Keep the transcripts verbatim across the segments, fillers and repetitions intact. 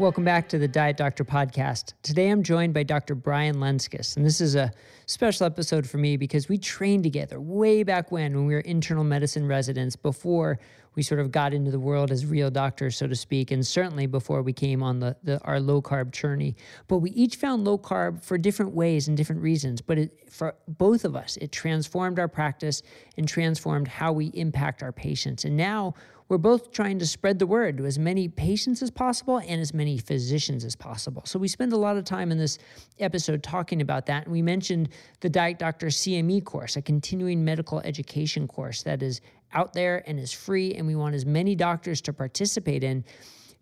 Welcome back to the Diet Doctor podcast. Today I'm joined by Doctor Brian Lenzkes, and this is a special episode for me because we trained together way back when, when we were internal medicine residents, before we sort of got into the world as real doctors, so to speak, and certainly before we came on the, the our low-carb journey. But we each found low-carb for different ways and different reasons, but it, for both of us, it transformed our practice and transformed how we impact our patients. And now we're both trying to spread the word to as many patients as possible and as many physicians as possible. So we spend a lot of time in this episode talking about that. And we mentioned the Diet Doctor C M E course, a continuing medical education course that is out there and is free, and we want as many doctors to participate in,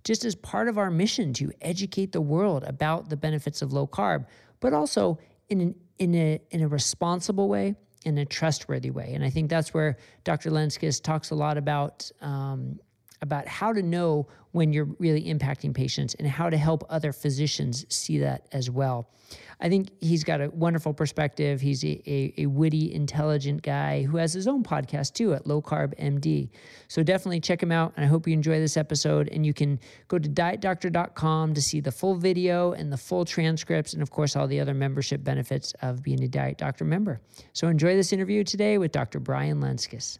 just as part of our mission to educate the world about the benefits of low carb, but also in an, in a in a responsible way, in a trustworthy way. And I think that's where Doctor Lenzkes talks a lot about um, about how to know when you're really impacting patients and how to help other physicians see that as well. I think he's got a wonderful perspective. He's a, a, a witty, intelligent guy who has his own podcast too at Low Carb M D. So definitely check him out, and I hope you enjoy this episode. And you can go to diet doctor dot com to see the full video and the full transcripts and, of course, all the other membership benefits of being a Diet Doctor member. So enjoy this interview today with Doctor Brian Lenzkes.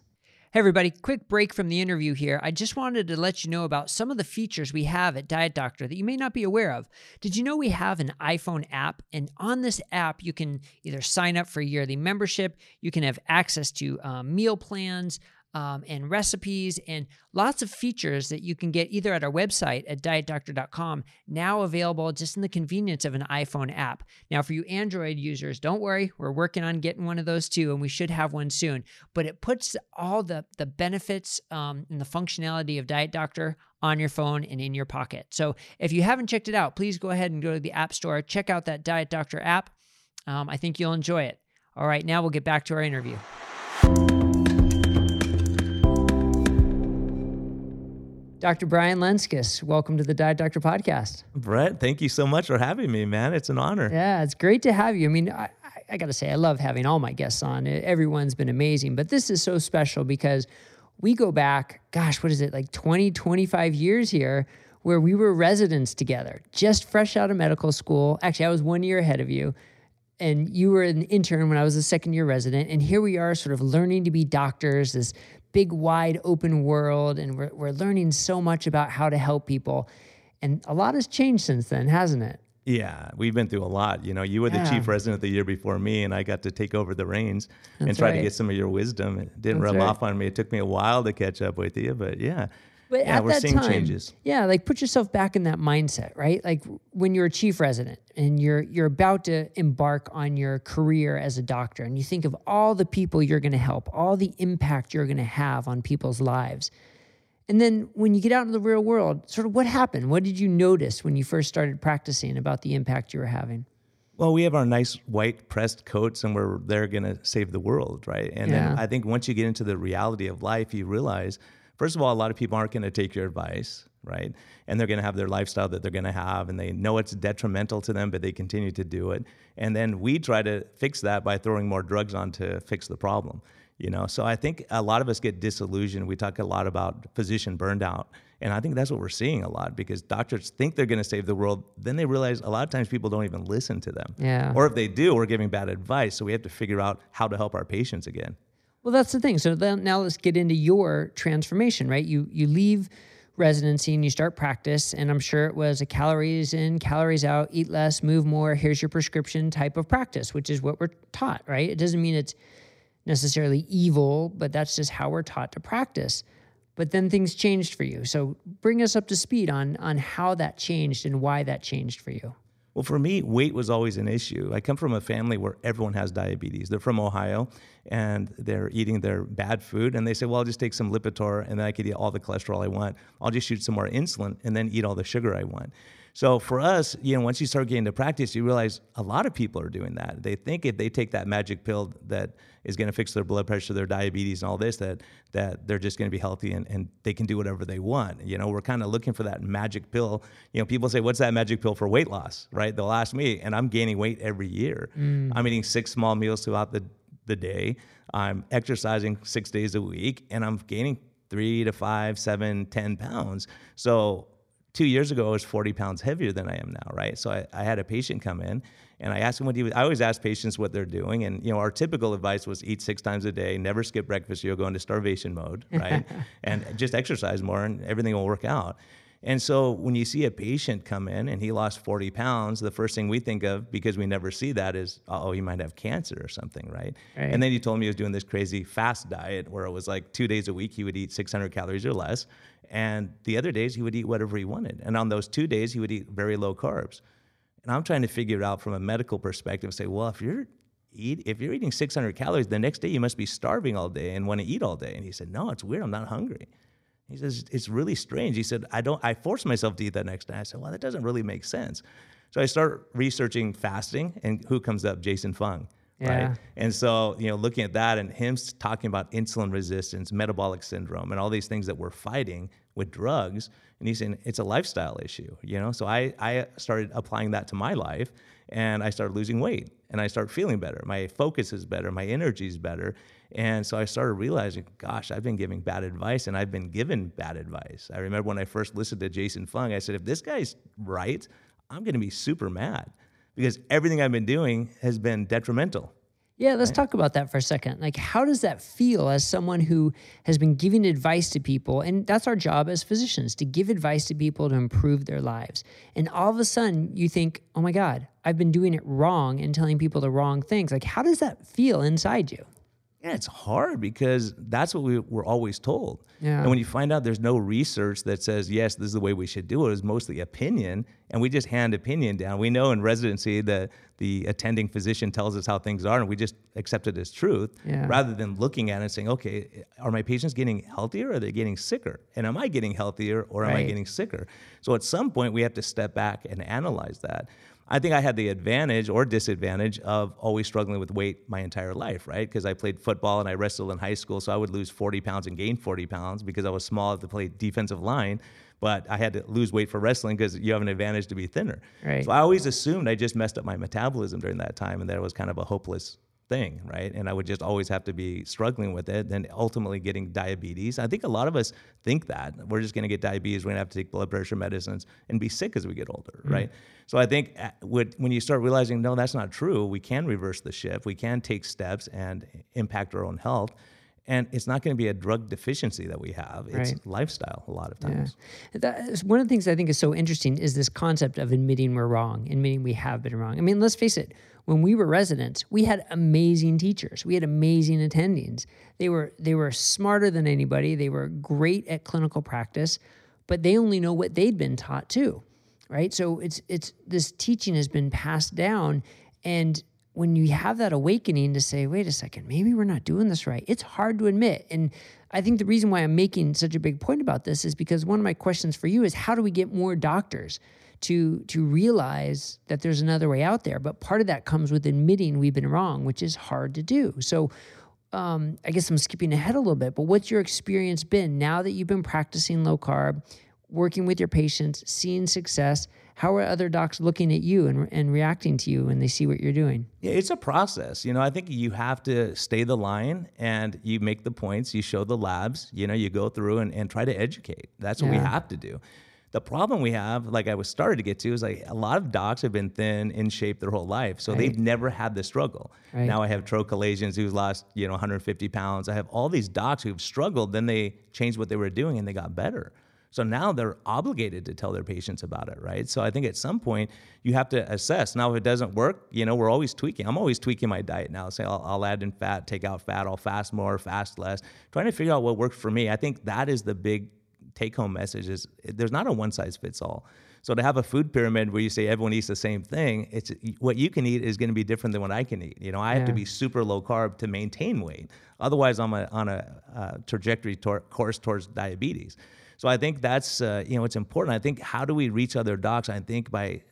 Hey everybody, quick break from the interview here. I just wanted to let you know about some of the features we have at Diet Doctor that you may not be aware of. Did you know we have an iPhone app? And on this app, you can either sign up for a yearly membership, you can have access to um, meal plans, Um, and recipes and lots of features that you can get either at our website at diet doctor dot com, now available just in the convenience of an iPhone app. Now, for you Android users, don't worry. We're working on getting one of those too, and we should have one soon. But it puts all the, the benefits um, and the functionality of Diet Doctor on your phone and in your pocket. So if you haven't checked it out, please go ahead and go to the App Store, check out that Diet Doctor app. Um, I think you'll enjoy it. All right, now we'll get back to our interview. Doctor Brian Lenzkes, welcome to the Diet Doctor podcast. Brett, thank you so much for having me, man. It's an honor. Yeah, it's great to have you. I mean, I, I got to say, I love having all my guests on. Everyone's been amazing, but this is so special because we go back, gosh, what is it, like twenty, twenty-five years here, where we were residents together, just fresh out of medical school. Actually, I was one year ahead of you, and you were an intern when I was a second-year resident, and here we are sort of learning to be doctors, this big, wide, open world, and we're, we're learning so much about how to help people. And a lot has changed since then, hasn't it? Yeah, we've been through a lot. You know, you were yeah. the chief resident the year before me, and I got to take over the reins That's and try right. to get some of your wisdom. It didn't That's rub right. off on me. It took me a while to catch up with you, but yeah. But yeah, at we're that seeing time, changes. Yeah, like put yourself back in that mindset, right? Like when you're a chief resident and you're you're about to embark on your career as a doctor, and you think of all the people you're going to help, all the impact you're going to have on people's lives. And then when you get out in the real world, sort of what happened? What did you notice when you first started practicing about the impact you were having? Well, we have our nice white pressed coats and we're they're going to save the world, right? And yeah. then I think once you get into the reality of life, you realize, first of all, a lot of people aren't going to take your advice, right? And they're going to have their lifestyle that they're going to have, and they know it's detrimental to them, but they continue to do it. And then we try to fix that by throwing more drugs on to fix the problem, you know? So I think a lot of us get disillusioned. We talk a lot about physician burnout, and I think that's what we're seeing a lot, because doctors think they're going to save the world. Then they realize a lot of times people don't even listen to them. Yeah. Or if they do, we're giving bad advice. So we have to figure out how to help our patients again. Well, that's the thing. So then, now let's get into your transformation, right? You you leave residency and you start practice, and I'm sure it was a calories in, calories out, eat less, move more, here's your prescription type of practice, which is what we're taught, right? It doesn't mean it's necessarily evil, but that's just how we're taught to practice. But then things changed for you. So bring us up to speed on on how that changed and why that changed for you. Well, for me, weight was always an issue. I come from a family where everyone has diabetes. They're from Ohio, and they're eating their bad food, and they say, well, I'll just take some Lipitor, and then I could eat all the cholesterol I want. I'll just shoot some more insulin, and then eat all the sugar I want. So for us, you know, once you start getting to practice, you realize a lot of people are doing that. They think if they take that magic pill that is going to fix their blood pressure, their diabetes, and all this, that that they're just going to be healthy and, and they can do whatever they want. You know, we're kind of looking for that magic pill. You know, people say, what's that magic pill for weight loss, right? They'll ask me, and I'm gaining weight every year. Mm. I'm eating six small meals throughout the, the day. I'm exercising six days a week, and I'm gaining three to five, seven, ten pounds. So two years ago, I was forty pounds heavier than I am now, right? So I, I had a patient come in, and I asked him what he was. I always ask patients what they're doing, and you know, our typical advice was eat six times a day, never skip breakfast, you'll go into starvation mode, right? And just exercise more, and everything will work out. And so when you see a patient come in and he lost forty pounds, the first thing we think of, because we never see that, is, uh oh, he might have cancer or something, right? right? And then he told me he was doing this crazy fast diet where it was like two days a week, he would eat six hundred calories or less. And the other days he would eat whatever he wanted. And on those two days, he would eat very low carbs. And I'm trying to figure out from a medical perspective, say, well, if you're eat, if you're eating six hundred calories, the next day you must be starving all day and want to eat all day. And he said, no, it's weird, I'm not hungry. He says, it's really strange. He said, I don't, I force myself to eat that next day. I said, well, that doesn't really make sense. So I start researching fasting, and who comes up? Jason Fung, yeah. right? And so, you know, looking at that and him talking about insulin resistance, metabolic syndrome, and all these things that we're fighting with drugs. And he's saying, it's a lifestyle issue, you know? So I, I started applying that to my life, and I started losing weight, and I started feeling better. My focus is better. My energy is better. And so I started realizing, gosh, I've been giving bad advice, and I've been given bad advice. I remember when I first listened to Jason Fung, I said, if this guy's right, I'm going to be super mad, because everything I've been doing has been detrimental. Yeah, let's right? talk about that for a second. Like, how does that feel as someone who has been giving advice to people? And that's our job as physicians, to give advice to people to improve their lives. And all of a sudden you think, oh my God, I've been doing it wrong and telling people the wrong things. Like, how does that feel inside you? Yeah, it's hard, because that's what we were always told. Yeah. And when you find out there's no research that says, yes, this is the way we should do it, it's mostly opinion, and we just hand opinion down. We know in residency that the attending physician tells us how things are, and we just accept it as truth, yeah. rather than looking at it and saying, okay, are my patients getting healthier, or are they getting sicker? And am I getting healthier, or am right. I getting sicker? So at some point, we have to step back and analyze that. I think I had the advantage or disadvantage of always struggling with weight my entire life, right? Because I played football and I wrestled in high school, so I would lose forty pounds and gain forty pounds because I was small to play defensive line, but I had to lose weight for wrestling because you have an advantage to be thinner. Right. So I always assumed I just messed up my metabolism during that time, and that it was kind of a hopeless thing, right? And I would just always have to be struggling with it, and ultimately getting diabetes. I think a lot of us think that we're just going to get diabetes, we're going to have to take blood pressure medicines and be sick as we get older, mm-hmm. right? So I think when you start realizing, no, that's not true, we can reverse the shift, we can take steps and impact our own health. And it's not going to be a drug deficiency that we have. It's right. lifestyle a lot of times. Yeah. That is one of the things I think is so interesting, is this concept of admitting we're wrong, admitting we have been wrong. I mean, let's face it, when we were residents, we had amazing teachers. We had amazing attendings. They were, they were smarter than anybody. They were great at clinical practice, but they only know what they'd been taught too, right? So it's, it's this teaching has been passed down, and when you have that awakening to say, wait a second, maybe we're not doing this right, it's hard to admit. And I think the reason why I'm making such a big point about this is because one of my questions for you is, how do we get more doctors to to realize that there's another way out there? But part of that comes with admitting we've been wrong, which is hard to do. So um, I guess I'm skipping ahead a little bit, but what's your experience been now that you've been practicing low carb, working with your patients, seeing success? How are other docs looking at you and, and reacting to you when they see what you're doing? Yeah, it's a process. You know, I think you have to stay the line, and you make the points, you show the labs, you know, you go through and, and try to educate. That's what yeah. we have to do. The problem we have, like I was started to get to, is like a lot of docs have been thin, in shape their whole life. So right. they've never had the struggle. Right. Now I have Tro Kalayjian who's lost, you know, one hundred fifty pounds. I have all these docs who've struggled, then they changed what they were doing and they got better. So now they're obligated to tell their patients about it, right? So I think at some point you have to assess. Now, if it doesn't work, you know, we're always tweaking. I'm always tweaking my diet now. Say I'll, I'll add in fat, take out fat, I'll fast more, fast less, trying to figure out what works for me. I think that is the big take-home message, is there's not a one-size-fits-all. So to have a food pyramid where you say everyone eats the same thing, it's what you can eat is going to be different than what I can eat. You know, I yeah. have to be super low carb to maintain weight. Otherwise, I'm a, on a uh, trajectory tor- course towards diabetes. So I think that's, uh, you know, it's important. I think, how do we reach other docs? I think by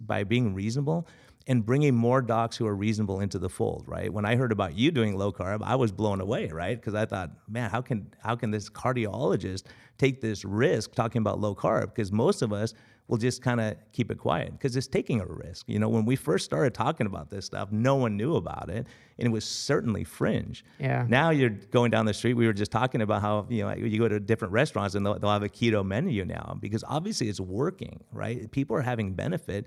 by being reasonable and bringing more docs who are reasonable into the fold, right? When I heard about you doing low carb, I was blown away, right? Because I thought, man, how can how can this cardiologist take this risk talking about low carb, because most of us will just kind of keep it quiet because it's taking a risk. You know, when we first started talking about this stuff, no one knew about it, and it was certainly fringe. Yeah. Now you're going down the street. We were just talking about how, you know, you go to different restaurants and they'll, they'll have a keto menu now because obviously it's working, right? People are having benefit.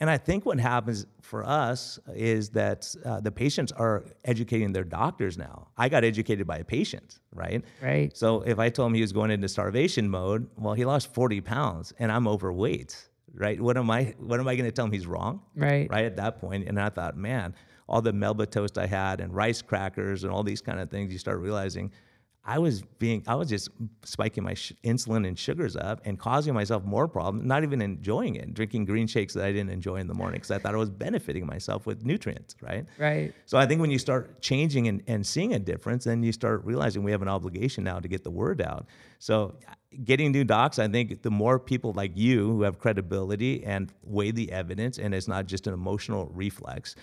And I think what happens for us is that uh, the patients are educating their doctors now. I got educated by a patient, right? Right. So if I told him he was going into starvation mode, well, he lost forty pounds and I'm overweight, right? What am I, what am I going to tell him he's wrong? Right. Right at that point. And I thought, man, all the Melba toast I had and rice crackers and all these kind of things, you start realizing I was being, I was just spiking my sh- insulin and sugars up and causing myself more problems, not even enjoying it, drinking green shakes that I didn't enjoy in the morning because I thought I was benefiting myself with nutrients, right? Right. So I think when you start changing and, and seeing a difference, then you start realizing we have an obligation now to get the word out. So getting new docs, I think the more people like you who have credibility and weigh the evidence, and it's not just an emotional reflex,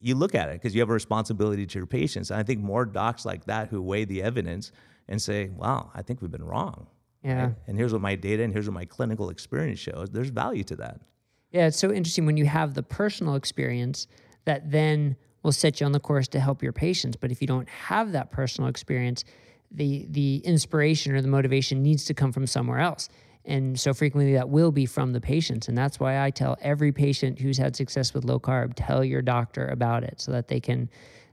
you look at it because you have a responsibility to your patients. And I think more docs like that who weigh the evidence and say, wow, I think we've been wrong. Yeah. Right? And here's what my data and here's what my clinical experience shows. There's value to that. Yeah, it's so interesting when you have the personal experience that then will set you on the course to help your patients. But if you don't have that personal experience, the the inspiration or the motivation needs to come from somewhere else. And so frequently that will be from the patients. And that's why I tell every patient who's had success with low carb, tell your doctor about it so that they can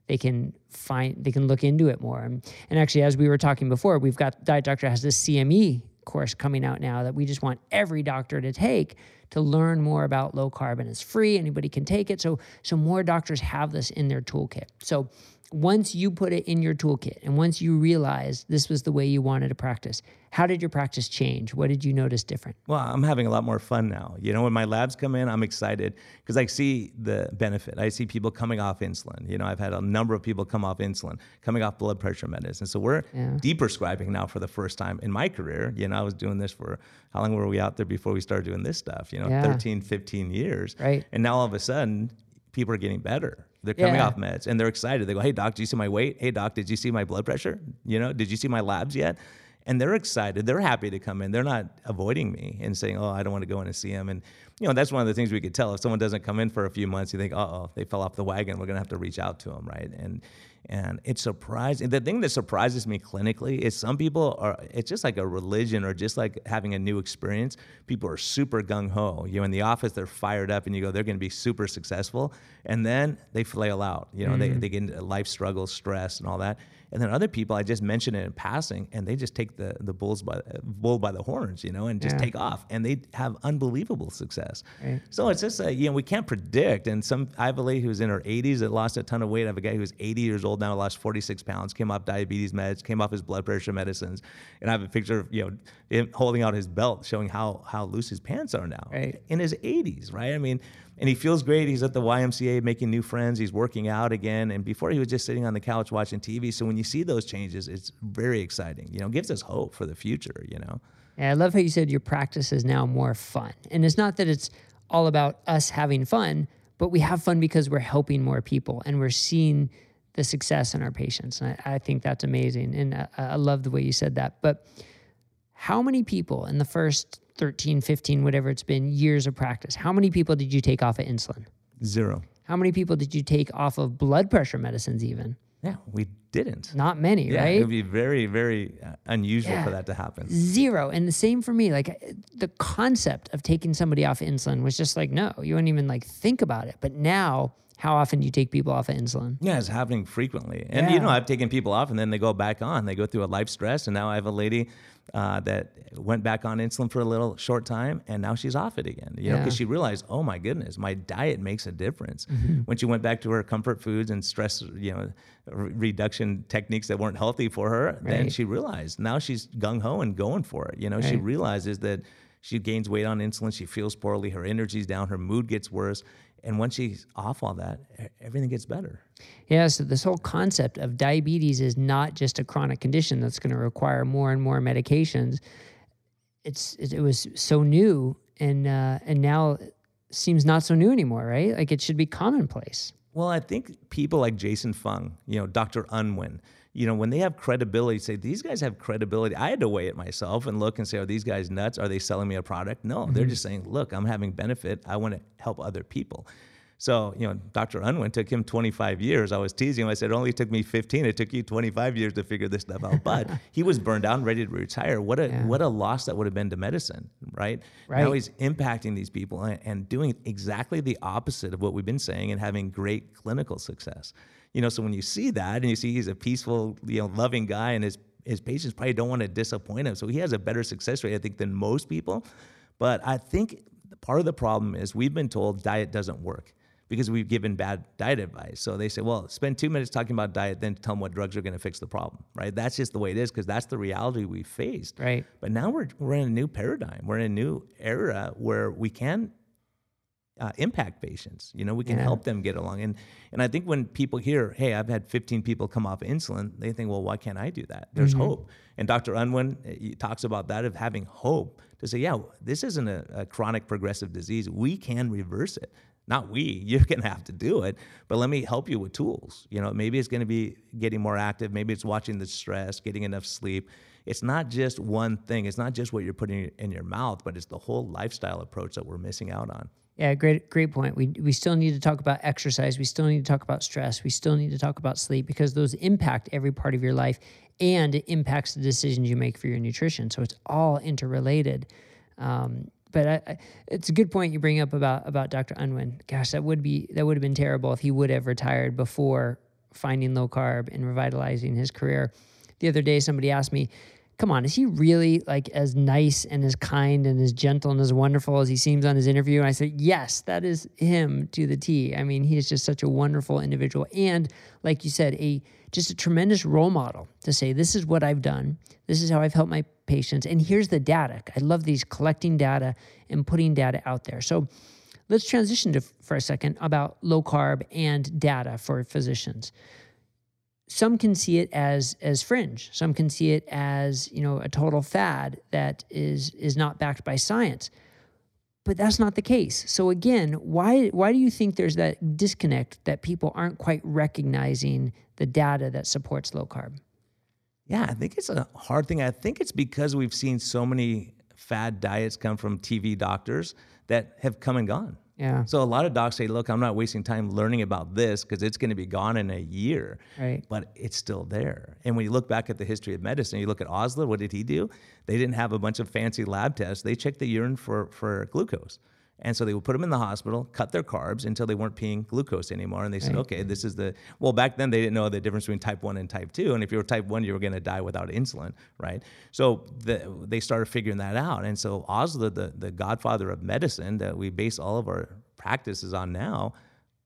they can find they can look into it more. And, and actually, as we were talking before, we've got Diet Doctor has this C M E course coming out now that we just want every doctor to take to learn more about low carb, and it's free. Anybody can take it. So so more doctors have this in their toolkit. So once you put it in your toolkit and once you realized this was the way you wanted to practice, how did your practice change? What did you notice different? Well, I'm having a lot more fun now. You know, when my labs come in, I'm excited because I see the benefit. I see people coming off insulin. You know, I've had a number of people come off insulin, coming off blood pressure medicine. So we're yeah. deprescribing now for the first time in my career. You know, I was doing this for, how long were we out there before we started doing this stuff? You know, yeah. thirteen, fifteen years. Right. And now all of a sudden, people are getting better. They're coming yeah. off meds and they're excited. They go, hey, doc, did you see my weight? Hey, doc, did you see my blood pressure? You know, did you see my labs yet? And they're excited. They're happy to come in. They're not avoiding me and saying, oh, I don't want to go in and see them. And, you know, that's one of the things we could tell. If someone doesn't come in for a few months, you think, uh-oh, they fell off the wagon. We're going to have to reach out to them, right? And and it's surprising. The thing that surprises me clinically is some people are, it's just like a religion or just like having a new experience. People are super gung-ho. You know, in the office, they're fired up and you go, they're going to be super successful. And then they flail out. You know, mm. they, they get into life struggles, stress, and all that. And then other people, I just mentioned it in passing, and they just take the, the bulls by, bull by the horns, you know, and just yeah. take off. And they have unbelievable success. Right. So it's just, a, you know, we can't predict. And some, I have a lady who's in her eighties that lost a ton of weight. I have a guy who's eighty years old now, lost forty-six pounds, came off diabetes meds, came off his blood pressure medicines. And I have a picture of, you know, him holding out his belt, showing how, how loose his pants are now. Right. In his eighties, right? I mean... And he feels great. He's at the Y M C A making new friends. He's working out again. And before he was just sitting on the couch watching T V. So when you see those changes, it's very exciting. You know, it gives us hope for the future, you know. Yeah, I love how you said your practice is now more fun. And it's not that it's all about us having fun, but we have fun because we're helping more people and we're seeing the success in our patients. And I, I think that's amazing. And I, I love the way you said that. But how many people in the first thirteen, fifteen, whatever it's been, years of practice, how many people did you take off of insulin? Zero. How many people did you take off of blood pressure medicines even? Yeah, we didn't. Not many, yeah, right? It would be very, very unusual yeah. for that to happen. Zero. And the same for me. Like the concept of taking somebody off insulin was just like, no, you wouldn't even like think about it. But now... how often do you take people off of insulin? Yeah, it's happening frequently. And, yeah. you know, I've taken people off and then they go back on. They go through a life stress. And now I have a lady uh, that went back on insulin for a little short time. And now she's off it again, you yeah. know, because she realized, oh, my goodness, my diet makes a difference. Mm-hmm. When she went back to her comfort foods and stress, you know, re- reduction techniques that weren't healthy for her, right. then she realized now she's gung-ho and going for it. You know, right. she realizes that she gains weight on insulin. She feels poorly. Her energy's down. Her mood gets worse. And once she's off all that, everything gets better. Yeah, so this whole concept of diabetes is not just a chronic condition that's going to require more and more medications. It's It, it was so new, and uh, and now seems not so new anymore, right? Like it should be commonplace. Well, I think people like Jason Fung, you know, Doctor Unwin, you know, when they have credibility, say, these guys have credibility. I had to weigh it myself and look and say, are these guys nuts? Are they selling me a product? No, mm-hmm. they're just saying, look, I'm having benefit. I want to help other people. So, you know, Doctor Unwin took him twenty-five years. I was teasing him. I said, it only took me fifteen. It took you twenty-five years to figure this stuff out. But he was burned out and ready to retire. What a yeah. what a loss that would have been to medicine, right? right? Now he's impacting these people and doing exactly the opposite of what we've been saying and having great clinical success. You know, so when you see that and you see he's a peaceful, you know, loving guy, and his, his patients probably don't want to disappoint him. So he has a better success rate, I think, than most people. But I think part of the problem is we've been told diet doesn't work, because we've given bad diet advice. So they say, well, spend two minutes talking about diet, then tell them what drugs are going to fix the problem, right? That's just the way it is, because that's the reality we faced. Right. But now we're we're in a new paradigm. We're in a new era where we can uh, impact patients. You know, we can yeah. help them get along. And and I think when people hear, hey, I've had fifteen people come off insulin, they think, well, why can't I do that? There's mm-hmm. hope. And Doctor Unwin talks about that, of having hope, to say, yeah, this isn't a, a chronic progressive disease. We can reverse it. Not we, you're going to have to do it, but let me help you with tools. You know, maybe it's going to be getting more active. Maybe it's watching the stress, getting enough sleep. It's not just one thing. It's not just what you're putting in your mouth, but it's the whole lifestyle approach that we're missing out on. Yeah, great, great point. We we still need to talk about exercise. We still need to talk about stress. We still need to talk about sleep, because those impact every part of your life, and it impacts the decisions you make for your nutrition. So it's all interrelated. Um But I, I, it's a good point you bring up about about Doctor Unwin. Gosh, that would be that would have been terrible if he would have retired before finding low carb and revitalizing his career. The other day, somebody asked me, "Come on, is he really like as nice and as kind and as gentle and as wonderful as he seems on his interview?" And I said, "Yes, that is him to the T." I mean, he is just such a wonderful individual, and like you said, a just a tremendous role model to say, this is what I've done, this is how I've helped my patients, and here's the data. I love these, collecting data and putting data out there. So let's transition to, for a second, about low carb and data for physicians. Some can see it as as fringe. Some can see it as, you know, a total fad that is is not backed by science. But that's not the case. So again, why why do you think there's that disconnect that people aren't quite recognizing the data that supports low carb? Yeah, I think it's a hard thing. I think it's because we've seen so many fad diets come from T V doctors that have come and gone. Yeah. So a lot of docs say, look, I'm not wasting time learning about this because it's going to be gone in a year. Right. But it's still there. And when you look back at the history of medicine, you look at Osler, what did he do? They didn't have a bunch of fancy lab tests. They checked the urine for, for glucose. And so they would put them in the hospital, cut their carbs until they weren't peeing glucose anymore. And they said, right. okay, this is the, well, back then they didn't know the difference between type one and type two. And if you were type one, you were going to die without insulin, right? So the, they started figuring that out. And so Osler, the, the godfather of medicine that we base all of our practices on now,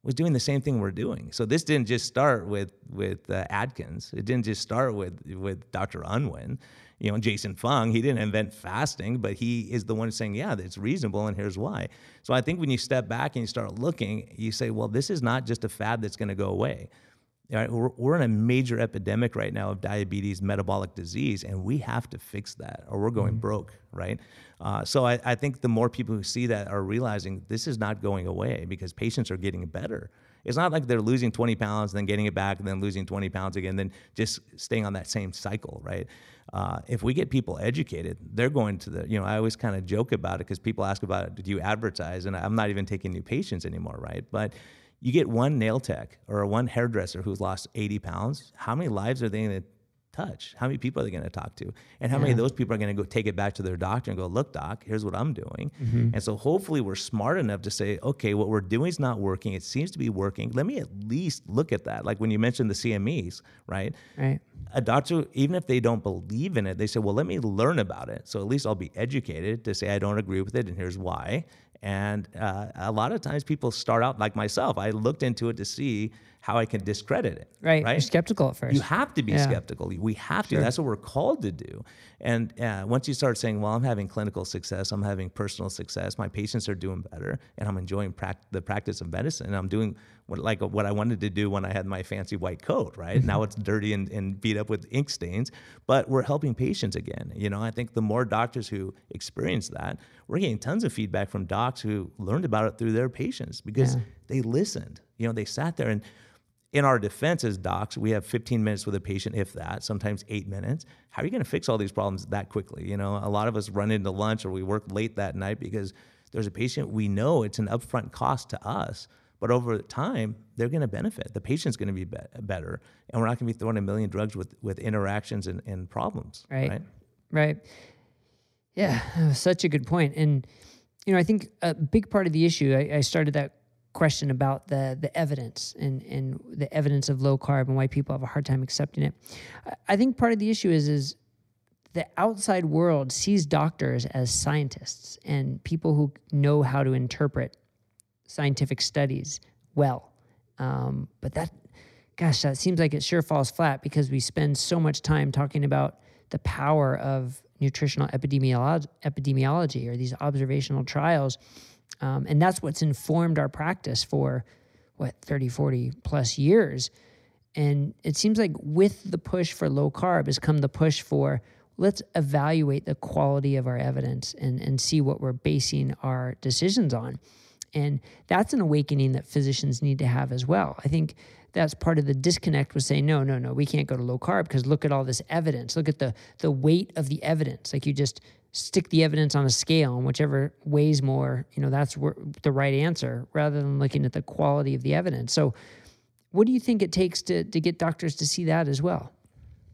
was doing the same thing we're doing. So this didn't just start with with uh, Atkins. It didn't just start with with Doctor Unwin. You know, Jason Fung, he didn't invent fasting, but he is the one saying, yeah, that's reasonable, and here's why. So I think when you step back and you start looking, you say, well, this is not just a fad that's going to go away. All right, we're, we're in a major epidemic right now of diabetes, metabolic disease, and we have to fix that or we're going mm-hmm. broke, right? Uh, so I, I think the more people who see that are realizing this is not going away because patients are getting better. It's not like they're losing twenty pounds, then getting it back, and then losing twenty pounds again, then just staying on that same cycle, right? Uh, if we get people educated, they're going to the, you know, I always kind of joke about it because people ask about it, do you advertise? And I'm not even taking new patients anymore, right? But you get one nail tech or one hairdresser who's lost eighty pounds, how many lives are they going to touch? How many people are they going to talk to? And how yeah. many of those people are going to go take it back to their doctor and go, look, doc, here's what I'm doing. Mm-hmm. And so hopefully we're smart enough to say, okay, what we're doing is not working. It seems to be working. Let me at least look at that. Like when you mentioned the C M Es, right? Right. A doctor, even if they don't believe in it, they say, well, let me learn about it. So at least I'll be educated to say, I don't agree with it. And here's why. And uh, a lot of times people start out like myself. I looked into it to see how I can discredit it. Right. right? You're skeptical at first. You have to be yeah. skeptical. We have to. Sure. That's what we're called to do. And uh, once you start saying, well, I'm having clinical success, I'm having personal success, my patients are doing better, and I'm enjoying pract- the practice of medicine, and I'm doing what, like what I wanted to do when I had my fancy white coat, right? Now it's dirty and, and beat up with ink stains, but we're helping patients again. You know, I think the more doctors who experience that, we're getting tons of feedback from docs who learned about it through their patients because yeah. they listened. You know, they sat there, and In our defense as docs, we have fifteen minutes with a patient, if that, sometimes eight minutes. How are you going to fix all these problems that quickly? You know, a lot of us run into lunch or we work late that night because there's a patient we know it's an upfront cost to us, but over time, they're going to benefit. The patient's going to be, be better, and we're not going to be throwing a million drugs with, with interactions and, and problems. Right, right. right. Yeah, such a good point. And, you know, I think a big part of the issue, I, I started that question about the the evidence and, and the evidence of low carb and why people have a hard time accepting it. I think part of the issue is is the outside world sees doctors as scientists and people who know how to interpret scientific studies well. Um, but that, gosh, that seems like it sure falls flat because we spend so much time talking about the power of nutritional epidemiolo- epidemiology or these observational trials. Um, and that's what's informed our practice for, what, thirty, forty plus years. And it seems like with the push for low carb has come the push for let's evaluate the quality of our evidence and, and see what we're basing our decisions on. And that's an awakening that physicians need to have as well. I think that's part of the disconnect with saying, no, no, no, we can't go to low carb because look at all this evidence. Look at the the weight of the evidence. Like you just stick the evidence on a scale and whichever weighs more, you know, that's where, the right answer rather than looking at the quality of the evidence. So what do you think it takes to, to get doctors to see that as well?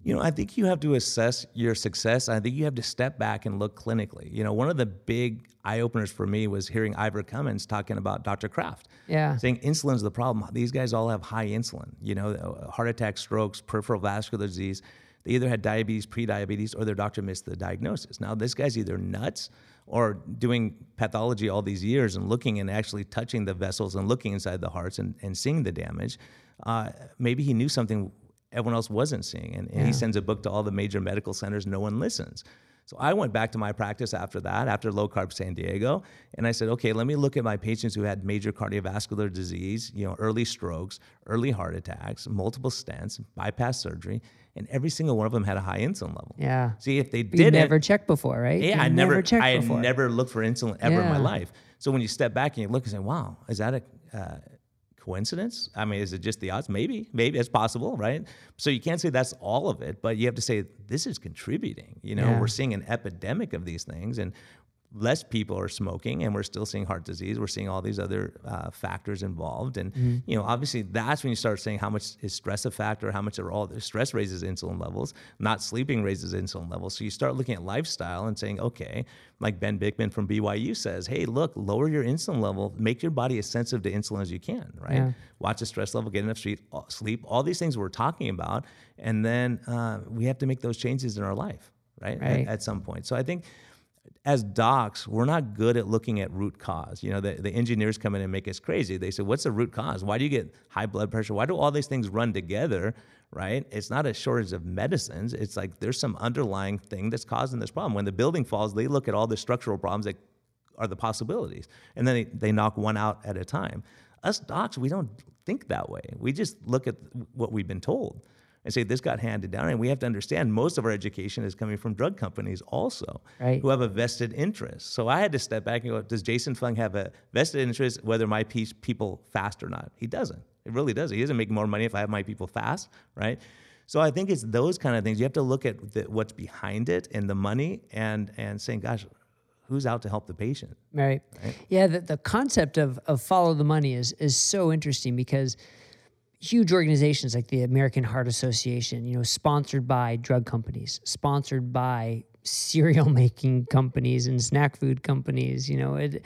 You know, I think you have to assess your success. I think you have to step back and look clinically. You know, one of the big eye-openers for me was hearing Ivor Cummins talking about Doctor Kraft. Yeah. Saying insulin's the problem. These guys all have high insulin, you know, heart attacks, strokes, peripheral vascular disease. They either had diabetes, pre-diabetes, or their doctor missed the diagnosis. Now, this guy's either nuts or doing pathology all these years and looking and actually touching the vessels and looking inside the hearts and, and seeing the damage. Uh, maybe he knew something everyone else wasn't seeing. And, and yeah. he sends a book to all the major medical centers. No one listens. So I went back to my practice after that, after Low Carb San Diego, and I said, okay, let me look at my patients who had major cardiovascular disease, you know, early strokes, early heart attacks, multiple stents, bypass surgery, and every single one of them had a high insulin level. Yeah. See, if they didn't... You never checked before, right? Yeah, you I never, never checked I had before. never looked for insulin ever yeah. in my life. So when you step back and you look and say, wow, is that a... Uh, coincidence? I mean, is it just the odds? Maybe, maybe it's possible, right? So you can't say that's all of it, but you have to say, this is contributing. You know, yeah. we're seeing an epidemic of these things and less people are smoking and we're still seeing heart disease. We're seeing all these other uh, factors involved. And, mm-hmm. you know, obviously that's when you start saying how much is stress a factor, how much are all the stress raises insulin levels, not sleeping raises insulin levels. So you start looking at lifestyle and saying, okay, like Ben Bickman from B Y U says, hey, look, lower your insulin level, make your body as sensitive to insulin as you can, right? Yeah. Watch the stress level, get enough sleep, all these things we're talking about. And then uh, we have to make those changes in our life, right? right. At, at some point. So I think as docs, we're not good at looking at root cause. You know, the, the engineers come in and make us crazy. They say, what's the root cause? Why do you get high blood pressure? Why do all these things run together, right? It's not a shortage of medicines. It's like there's some underlying thing that's causing this problem. When the building falls, they look at all the structural problems that are the possibilities, and then they, they knock one out at a time. Us docs, we don't think that way. We just look at what we've been told and say this got handed down, and we have to understand most of our education is coming from drug companies also, right, who have a vested interest. So I had to step back and go, does Jason Fung have a vested interest whether my piece, people fast or not? He doesn't. It really doesn't. He doesn't make more money if I have my people fast, right? So I think it's those kind of things. You have to look at the, what's behind it and the money and and saying, gosh, who's out to help the patient? Right. right? Yeah, the, the concept of of follow the money is is so interesting because huge organizations like the American Heart Association, you know, sponsored by drug companies, sponsored by cereal making companies and snack food companies, you know, it,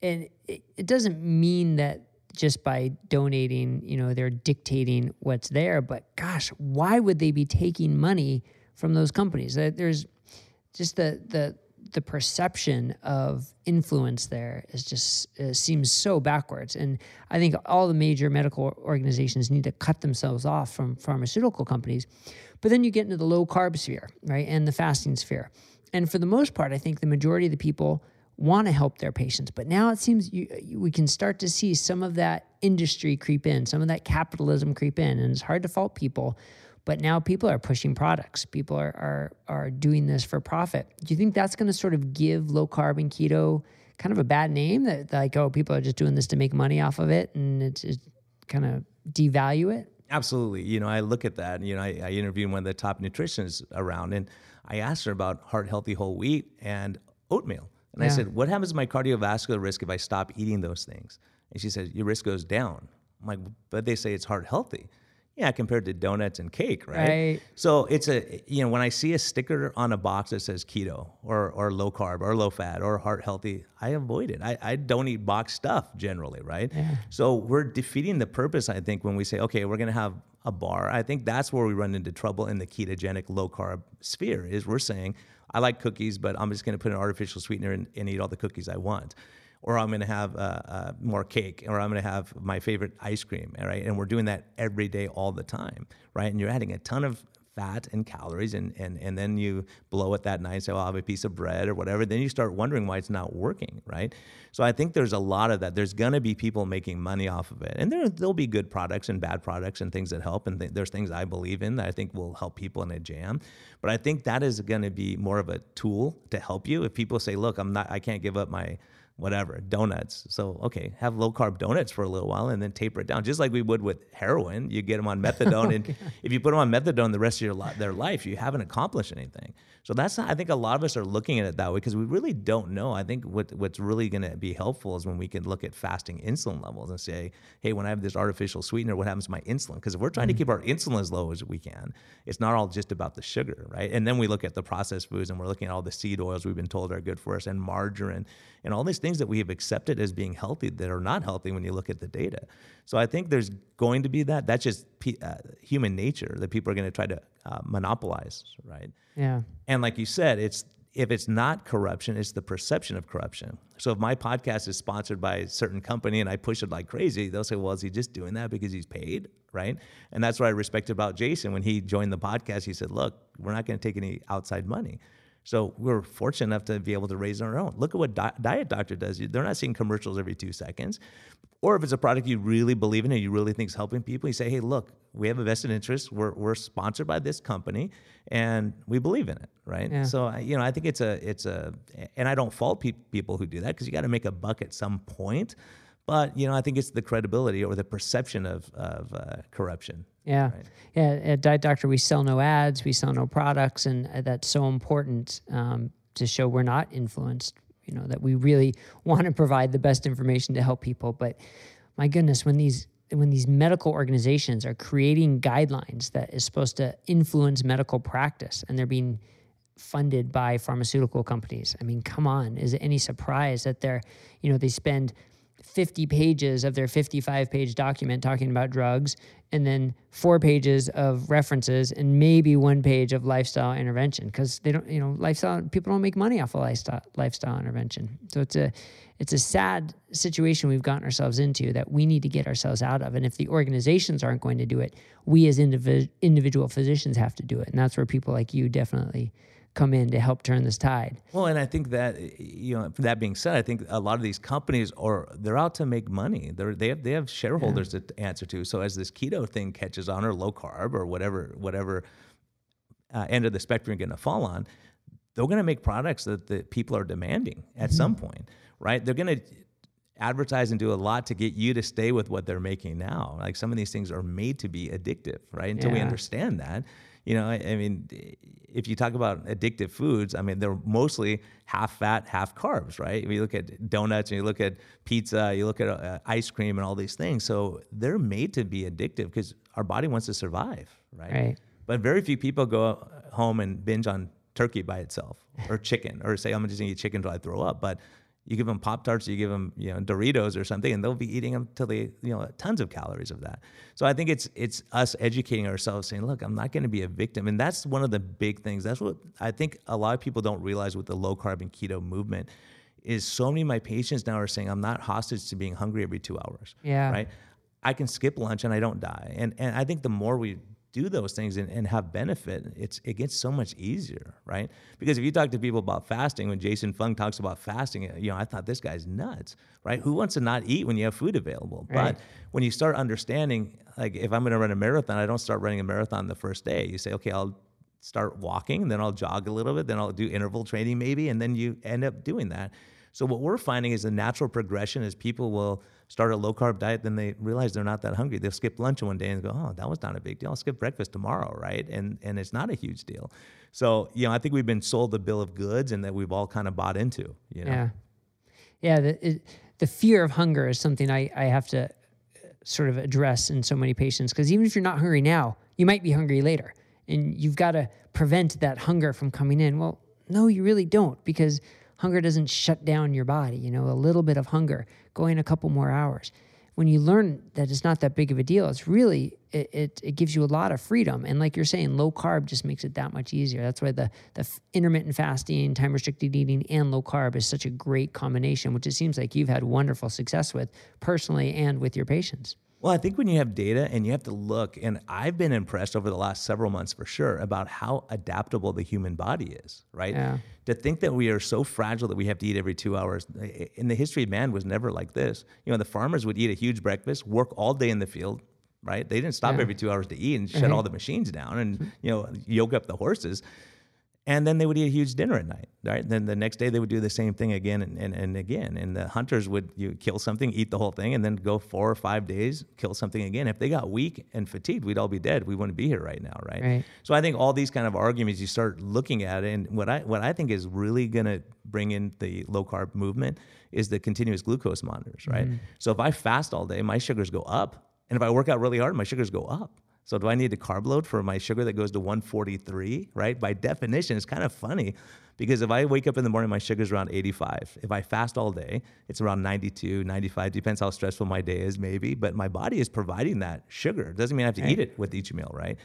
and it, it doesn't mean that just by donating, you know, they're dictating what's there, but gosh, why would they be taking money from those companies? There's just the, the, the perception of influence there is just uh, seems so backwards. And I think all the major medical organizations need to cut themselves off from pharmaceutical companies. But then you get into the low carb sphere, right? And the fasting sphere. And for the most part, I think the majority of the people want to help their patients. But now it seems you, you, we can start to see some of that industry creep in, some of that capitalism creep in. And it's hard to fault people. But now people are pushing products. People are are are doing this for profit. Do you think that's going to sort of give low carb and keto kind of a bad name? That like, oh, people are just doing this to make money off of it, and it's, it's kind of devalue it? Absolutely. You know, I look at that and, you know, I, I interviewed one of the top nutritionists around, and I asked her about heart healthy whole wheat and oatmeal. And yeah. I said, what happens to my cardiovascular risk if I stop eating those things? And she said, your risk goes down. I'm like, but they say it's heart healthy. Yeah, compared to donuts and cake, right? right? So it's a, you know, when I see a sticker on a box that says keto or or low carb or low fat or heart healthy, I avoid it. I, I don't eat box stuff generally, right? Yeah. So we're defeating the purpose, I think, when we say, okay, we're going to have a bar. I think that's where we run into trouble in the ketogenic low carb sphere, is we're saying, I like cookies, but I'm just going to put an artificial sweetener in, and eat all the cookies I want. Or I'm going to have uh, uh, more cake, or I'm going to have my favorite ice cream, right? And we're doing that every day, all the time, right? And you're adding a ton of fat and calories, and and and then you blow it that night and say, well, I'll have a piece of bread or whatever. Then you start wondering why it's not working, right? So I think there's a lot of that. There's going to be people making money off of it. And there, there'll be good products and bad products and things that help. And th- there's things I believe in that I think will help people in a jam. But I think that is going to be more of a tool to help you. If people say, look, I'm not, I can't give up my whatever, donuts. So, okay, have low-carb donuts for a little while and then taper it down. Just like we would with heroin, you get them on methadone. oh, and God. If you put them on methadone the rest of your li- their life, you haven't accomplished anything. So that's, not, I think a lot of us are looking at it that way because we really don't know. I think what what's really going to be helpful is when we can look at fasting insulin levels and say, hey, when I have this artificial sweetener, what happens to my insulin? Because if we're trying mm-hmm. to keep our insulin as low as we can, it's not all just about the sugar, right? And then we look at the processed foods and we're looking at all the seed oils we've been told are good for us and margarine and all these things things that we have accepted as being healthy that are not healthy when you look at the data. So I think there's going to be that. That's just p- uh, human nature that people are going to try to uh, monopolize, right? Yeah. And like you said, it's if it's not corruption, it's the perception of corruption. So if my podcast is sponsored by a certain company and I push it like crazy, they'll say, well, is he just doing that because he's paid, right? And that's what I respect about Jason. When he joined the podcast, he said, look, we're not going to take any outside money. So we're fortunate enough to be able to raise our own. Look at what Di- Diet Doctor does. They're not seeing commercials every two seconds. Or if it's a product you really believe in and you really think is helping people, you say, hey, look, we have a vested interest. We're we're sponsored by this company, and we believe in it, right? Yeah. So, you know, I think it's a, it's a, and I don't fault pe- people who do that because you got to make a buck at some point. But, you know, I think it's the credibility or the perception of, of uh, corruption. Yeah. Right. Yeah. At Diet Doctor, we sell no ads, we sell no products. And that's so important um, to show we're not influenced, you know, that we really want to provide the best information to help people. But my goodness, when these when these medical organizations are creating guidelines that is supposed to influence medical practice and they're being funded by pharmaceutical companies, I mean, come on, is it any surprise that they're, you know, they spend fifty pages of their fifty-five page document talking about drugs, and then four pages of references, and maybe one page of lifestyle intervention, because they don't, you know, lifestyle people don't make money off of lifestyle lifestyle intervention. So it's a, it's a sad situation we've gotten ourselves into that we need to get ourselves out of. And if the organizations aren't going to do it, we as individ, individual physicians have to do it, and that's where people like you definitely come in to help turn this tide. Well, and I think that, you know, that being said, I think a lot of these companies are, they're out to make money. They're, they have, they have shareholders yeah. to answer to. So as this keto thing catches on, or low carb, or whatever, whatever uh, end of the spectrum you're going to fall on, they're going to make products that the people are demanding at mm-hmm. some point, right? They're going to advertise and do a lot to get you to stay with what they're making now. Like some of these things are made to be addictive, right? Until yeah. we understand that. You know, I, I mean, if you talk about addictive foods, I mean, they're mostly half fat, half carbs, right? If you look at donuts and you look at pizza, you look at uh, ice cream and all these things. So they're made to be addictive because our body wants to survive, right? Right. But very few people go home and binge on turkey by itself or chicken or say, I'm just going to eat chicken until I throw up. But you give them Pop-Tarts, you give them, you know, Doritos or something, and they'll be eating them till they, you know, tons of calories of that. So I think it's it's us educating ourselves, saying, look, I'm not going to be a victim. And that's one of the big things. That's what I think a lot of people don't realize with the low-carb and keto movement is so many of my patients now are saying, I'm not hostage to being hungry every two hours. Yeah. Right? I can skip lunch and I don't die. And and I think the more we do those things and, and have benefit, it's it gets so much easier, right? Because if you talk to people about fasting, when Jason Fung talks about fasting, you know, I thought this guy's nuts, right? Who wants to not eat when you have food available? Right. But when you start understanding, like if I'm going to run a marathon, I don't start running a marathon the first day. You say, okay, I'll start walking, then I'll jog a little bit, then I'll do interval training maybe, and then you end up doing that. So what we're finding is a natural progression is people will start a low-carb diet, then they realize they're not that hungry. They'll skip lunch one day and go, oh, that was not a big deal. I'll skip breakfast tomorrow, right? And and it's not a huge deal. So, you know, I think we've been sold the bill of goods and that we've all kind of bought into, you know? Yeah. Yeah, the, it, the fear of hunger is something I, I have to sort of address in so many patients, because even if you're not hungry now, you might be hungry later. And you've got to prevent that hunger from coming in. Well, no, you really don't, because hunger doesn't shut down your body. You know, a little bit of hunger, going a couple more hours. When you learn that it's not that big of a deal, it's really, it, it, it gives you a lot of freedom. And like you're saying, low carb just makes it that much easier. That's why the, the intermittent fasting, time restricted eating, and low carb is such a great combination, which it seems like you've had wonderful success with personally and with your patients. Well, I think when you have data and you have to look, and I've been impressed over the last several months for sure about how adaptable the human body is, right? Yeah. To think that we are so fragile that we have to eat every two hours. In the history of man was never like this. You know, the farmers would eat a huge breakfast, work all day in the field, right? They didn't stop yeah. every two hours to eat and shut mm-hmm. all the machines down and, you know, yoke up the horses. And then they would eat a huge dinner at night, right? And then the next day they would do the same thing again and, and, and again. And the hunters would you kill something, eat the whole thing, and then go four or five days, kill something again. If they got weak and fatigued, we'd all be dead. We wouldn't be here right now, right? right? So I think all these kind of arguments, you start looking at it, and what I what I think is really gonna bring in the low-carb movement is the continuous glucose monitors, right? Mm. So if I fast all day, my sugars go up. And if I work out really hard, my sugars go up. So do I need to carb load for my sugar that goes to one forty-three, right? By definition, it's kind of funny because if I wake up in the morning, my sugar's around eighty-five. If I fast all day, it's around ninety-two, ninety-five. Depends how stressful my day is maybe, but my body is providing that sugar. It doesn't mean I have to right. eat it with each meal, right?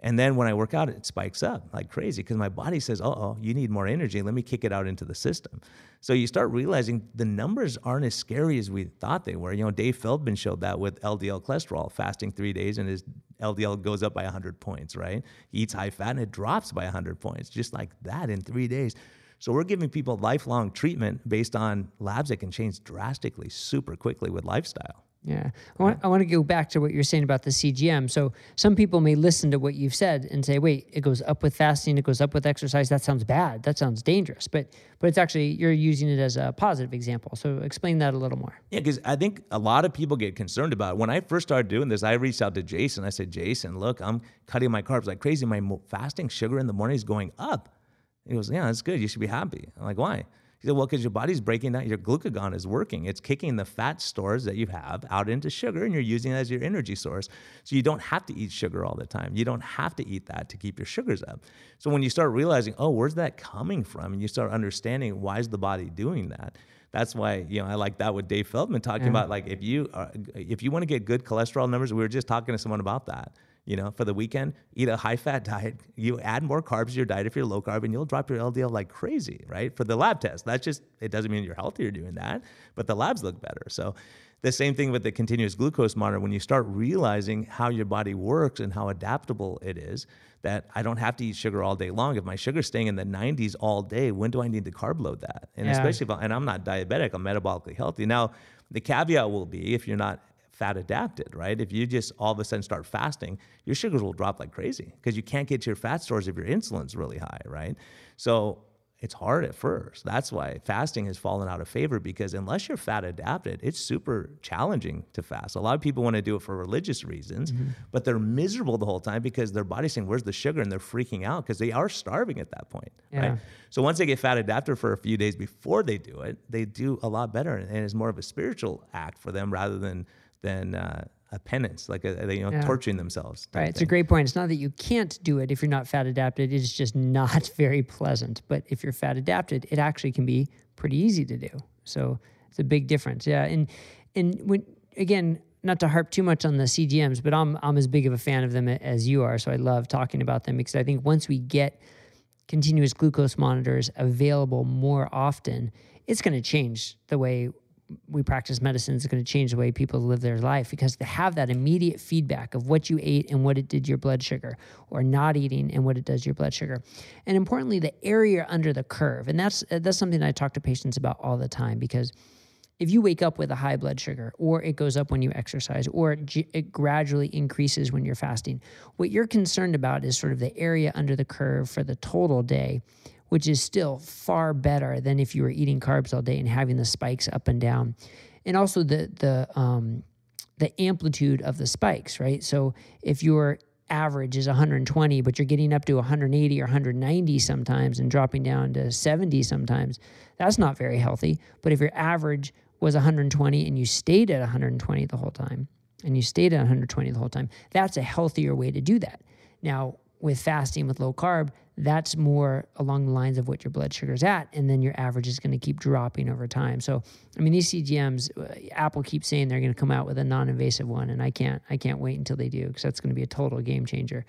And then when I work out, it spikes up like crazy because my body says, uh-oh, you need more energy. Let me kick it out into the system. So you start realizing the numbers aren't as scary as we thought they were. You know, Dave Feldman showed that with L D L cholesterol, fasting three days and his L D L goes up by one hundred points, right? He eats high fat and it drops by one hundred points, just like that in three days. So we're giving people lifelong treatment based on labs that can change drastically, super quickly with lifestyle. Yeah. I want, I want to go back to what you're saying about the C G M. So some people may listen to what you've said and say, wait, it goes up with fasting, it goes up with exercise. That sounds bad. That sounds dangerous. But but it's actually, you're using it as a positive example. So explain that a little more. Yeah, because I think a lot of people get concerned about it. When I first started doing this, I reached out to Jason. I said, Jason, look, I'm cutting my carbs like crazy. My fasting sugar in the morning is going up. He goes, yeah, that's good. You should be happy. I'm like, why? He said, well, because your body's breaking down, your glucagon is working. It's kicking the fat stores that you have out into sugar, and you're using it as your energy source. So you don't have to eat sugar all the time. You don't have to eat that to keep your sugars up. So when you start realizing, oh, where's that coming from? And you start understanding, why is the body doing that? That's why, you know, I like that with Dave Feldman talking yeah. about, like, if you are, if you want to get good cholesterol numbers, we were just talking to someone about that. You know, for the weekend, eat a high-fat diet. You add more carbs to your diet if you're low-carb, and you'll drop your L D L like crazy, right? For the lab test. That's just, it doesn't mean you're healthier doing that, but the labs look better. So the same thing with the continuous glucose monitor. When you start realizing how your body works and how adaptable it is, that I don't have to eat sugar all day long. If my sugar's staying in the nineties all day, when do I need to carb load that? And yeah. especially if I, and I'm not diabetic, I'm metabolically healthy. Now, the caveat will be if you're not fat adapted, right? If you just all of a sudden start fasting, your sugars will drop like crazy because you can't get to your fat stores if your insulin's really high, right? So it's hard at first. That's why fasting has fallen out of favor, because unless you're fat adapted, it's super challenging to fast. A lot of people want to do it for religious reasons, mm-hmm. but they're miserable the whole time because their body's saying, where's the sugar? And they're freaking out because they are starving at that point, yeah. right? So once they get fat adapted for a few days before they do it, they do a lot better, and it's more of a spiritual act for them rather than than uh, a penance, like a, you know, yeah. torturing themselves. Right, it's a great point. It's not that you can't do it if you're not fat adapted. It's just not very pleasant. But if you're fat adapted, it actually can be pretty easy to do. So it's a big difference. Yeah, and and when again, not to harp too much on the C G Ms, but I'm I'm as big of a fan of them as you are. So I love talking about them because I think once we get continuous glucose monitors available more often, it's going to change the way we practice medicine. Is going to change the way people live their life, because to have that immediate feedback of what you ate and what it did to your blood sugar, or not eating and what it does to your blood sugar. And importantly, the area under the curve. And that's, that's something I talk to patients about all the time, because if you wake up with a high blood sugar, or it goes up when you exercise, or it, g- it gradually increases when you're fasting, what you're concerned about is sort of the area under the curve for the total day, which is still far better than if you were eating carbs all day and having the spikes up and down. And also the the um, the amplitude of the spikes, right? So if your average is one hundred twenty, but you're getting up to one hundred eighty or one hundred ninety sometimes and dropping down to seventy sometimes, that's not very healthy. But if your average was one hundred twenty and you stayed at one hundred twenty the whole time, and you stayed at one hundred twenty the whole time, that's a healthier way to do that. Now, with fasting, with low carb, that's more along the lines of what your blood sugar is at, and then your average is going to keep dropping over time. So, I mean, these C G Ms, uh, Apple keeps saying they're going to come out with a non-invasive one, and I can't, I can't wait until they do, because that's going to be a total game changer.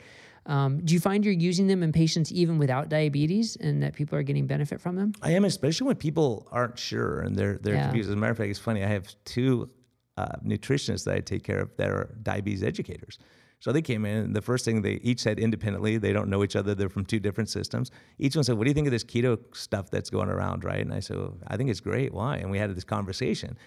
Um, do you find you're using them in patients even without diabetes, and that people are getting benefit from them? I am, especially when people aren't sure and they're they're yeah. confused. As a matter of fact, it's funny. I have two uh, nutritionists that I take care of that are diabetes educators. So they came in, and the first thing they each said independently, they don't know each other, they're from two different systems. Each one said, what do you think of this keto stuff that's going around, right? And I said, well, I think it's great, why? And we had this conversation.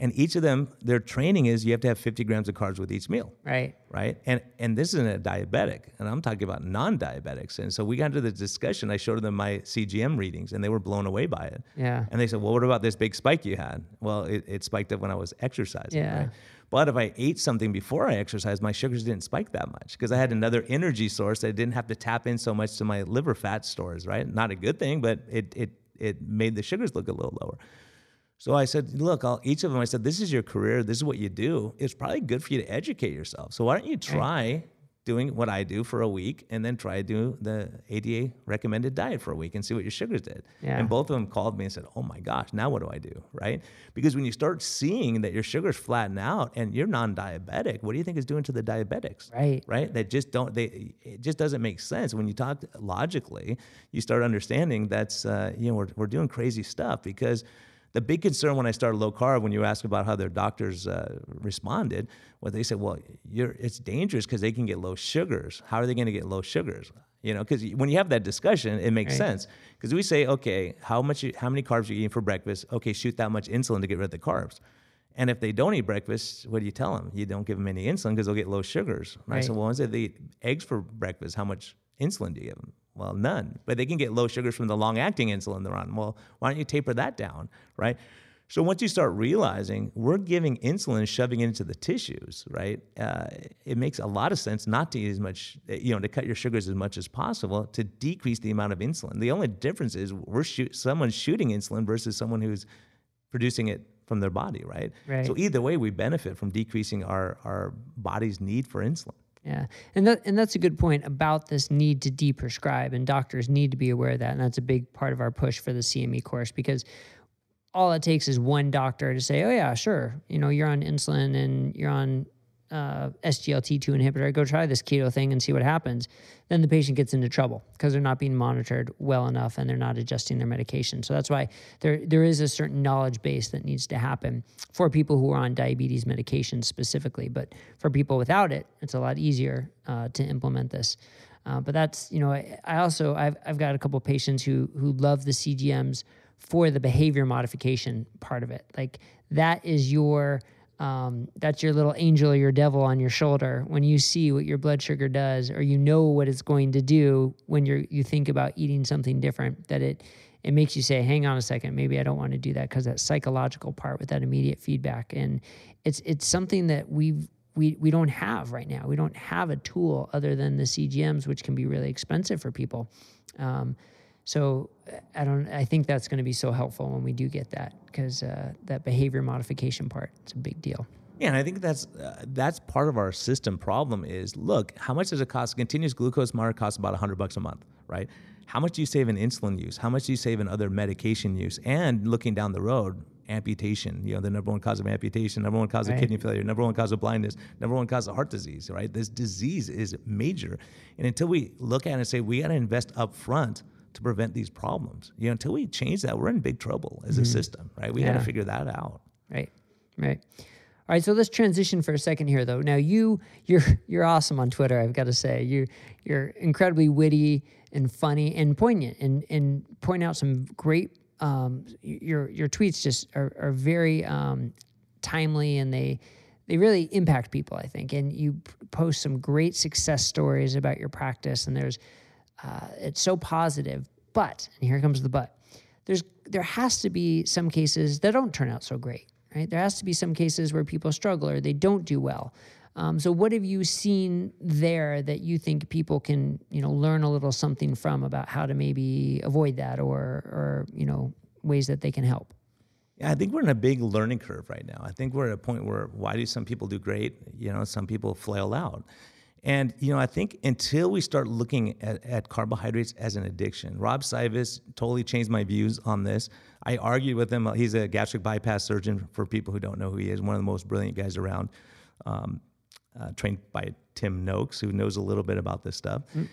And each of them, their training is you have to have fifty grams of carbs with each meal. Right. Right? And and this isn't a diabetic, and I'm talking about non-diabetics. And so we got into the discussion, I showed them my C G M readings, and they were blown away by it. Yeah. And they said, well, what about this big spike you had? Well, it, it spiked up when I was exercising, yeah. right? But if I ate something before I exercised, my sugars didn't spike that much because I had another energy source that I didn't have to tap in so much to my liver fat stores, right? Not a good thing, but it it it made the sugars look a little lower. So I said, look, I'll, each of them, I said, this is your career. This is what you do. It's probably good for you to educate yourself. So why don't you try doing what I do for a week and then try doing the A D A recommended diet for a week and see what your sugars did. Yeah. And both of them called me and said, oh my gosh, now what do I do, right? Because when you start seeing that your sugars flatten out and you're non-diabetic, what do you think is doing to the diabetics? Right. Right? That just don't, they, it just doesn't make sense. When you talk logically, you start understanding that's, uh, you know, we're, we're doing crazy stuff because the big concern when I started low carb, when you asked about how their doctors uh, responded, well, they said, well, you're, it's dangerous because they can get low sugars. How are they going to get low sugars? You know, because when you have that discussion, it makes right. sense. Because we say, okay, how much, you, how many carbs are you eating for breakfast? Okay, shoot that much insulin to get rid of the carbs. And if they don't eat breakfast, what do you tell them? You don't give them any insulin because they'll get low sugars. Right. Right. So well, instead they eat eggs for breakfast, how much insulin do you give them? Well, none, but they can get low sugars from the long-acting insulin they're on. Well, why don't you taper that down, right? So once you start realizing we're giving insulin, shoving it into the tissues, right? Uh, it makes a lot of sense not to eat as much, you know, to cut your sugars as much as possible to decrease the amount of insulin. The only difference is we're shoot, someone's shooting insulin versus someone who's producing it from their body, right? Right. So either way, we benefit from decreasing our, our body's need for insulin. Yeah, and that, and that's a good point about this need to deprescribe, and doctors need to be aware of that, and that's a big part of our push for the C M E course, because all it takes is one doctor to say, oh yeah, sure, you know, you're on insulin and you're on uh, S G L T two inhibitor, go try this keto thing and see what happens. Then the patient gets into trouble because they're not being monitored well enough and they're not adjusting their medication. So that's why there there is a certain knowledge base that needs to happen for people who are on diabetes medication specifically. But for people without it, it's a lot easier uh, to implement this. Uh, but that's, you know, I, I also, I've, I've got a couple of patients who who love the C G Ms for the behavior modification part of it. Like that is your... Um, that's your little angel or your devil on your shoulder when you see what your blood sugar does, or you know what it's going to do when you're, you think about eating something different, that it, it makes you say, hang on a second, maybe I don't want to do that, because that psychological part with that immediate feedback. And it's, it's something that we've, we, we don't have right now. We don't have a tool other than the C G Ms, which can be really expensive for people. Um, So I don't. I think that's going to be so helpful when we do get that, because uh, that behavior modification part, it's a big deal. Yeah, and I think that's uh, that's part of our system problem is, look, how much does it cost? Continuous glucose monitor costs about one hundred bucks a month, right? How much do you save in insulin use? How much do you save in other medication use? And looking down the road, amputation, you know, the number one cause of amputation, number one cause right. of kidney failure, number one cause of blindness, number one cause of heart disease, right? This disease is major. And until we look at it and say, we got to invest up front to prevent these problems, you know, until we change that, we're in big trouble as a mm. system, right? We yeah. got to figure that out. Right, right. All right, so let's transition for a second here, though. Now, you, you're you're awesome on Twitter, I've got to say. You, you're incredibly witty and funny and poignant, and and point out some great. Um, your your tweets just are are very um, timely, and they. They really impact people, I think. And you post some great success stories about your practice, and there's. Uh, it's so positive, But, and here comes the but, there's there has to be some cases that don't turn out so great, right? There has to be some cases where people struggle or they don't do well. Um, so what have you seen there that you think people can, you know, learn a little something from about how to maybe avoid that or, or you know, ways that they can help? Yeah, I think we're in a big learning curve right now. I think we're at a point where why do some people do great? You know, some people flail out. And, you know, I think until we start looking at, at carbohydrates as an addiction, Rob Cywes totally changed my views on this. I argued with him. He's a gastric bypass surgeon, for people who don't know who he is, one of the most brilliant guys around. Um, Uh, trained by Tim Noakes, who knows a little bit about this stuff. Mm.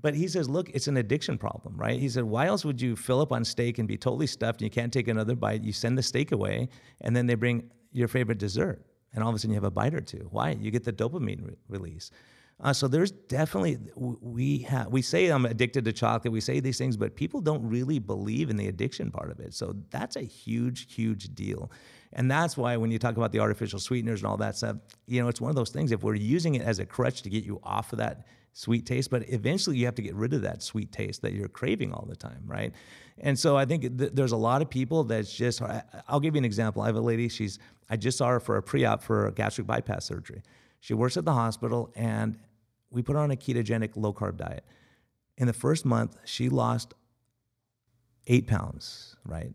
But he says, look, it's an addiction problem, right? He said, why else would you fill up on steak and be totally stuffed and you can't take another bite? You send the steak away, and then they bring your favorite dessert, and all of a sudden you have a bite or two. Why? You get the dopamine re- release. Uh, so there's definitely, we have, we say I'm addicted to chocolate, we say these things, but people don't really believe in the addiction part of it. So that's a huge, huge deal. And that's why when you talk about the artificial sweeteners and all that stuff, you know, it's one of those things, if we're using it as a crutch to get you off of that sweet taste, but eventually you have to get rid of that sweet taste that you're craving all the time, right? And so I think th- there's a lot of people that's just, I'll give you an example. I have a lady, she's, I just saw her for a pre-op for gastric bypass surgery. She works at the hospital, and we put her on a ketogenic low-carb diet. In the first month, she lost eight pounds, right?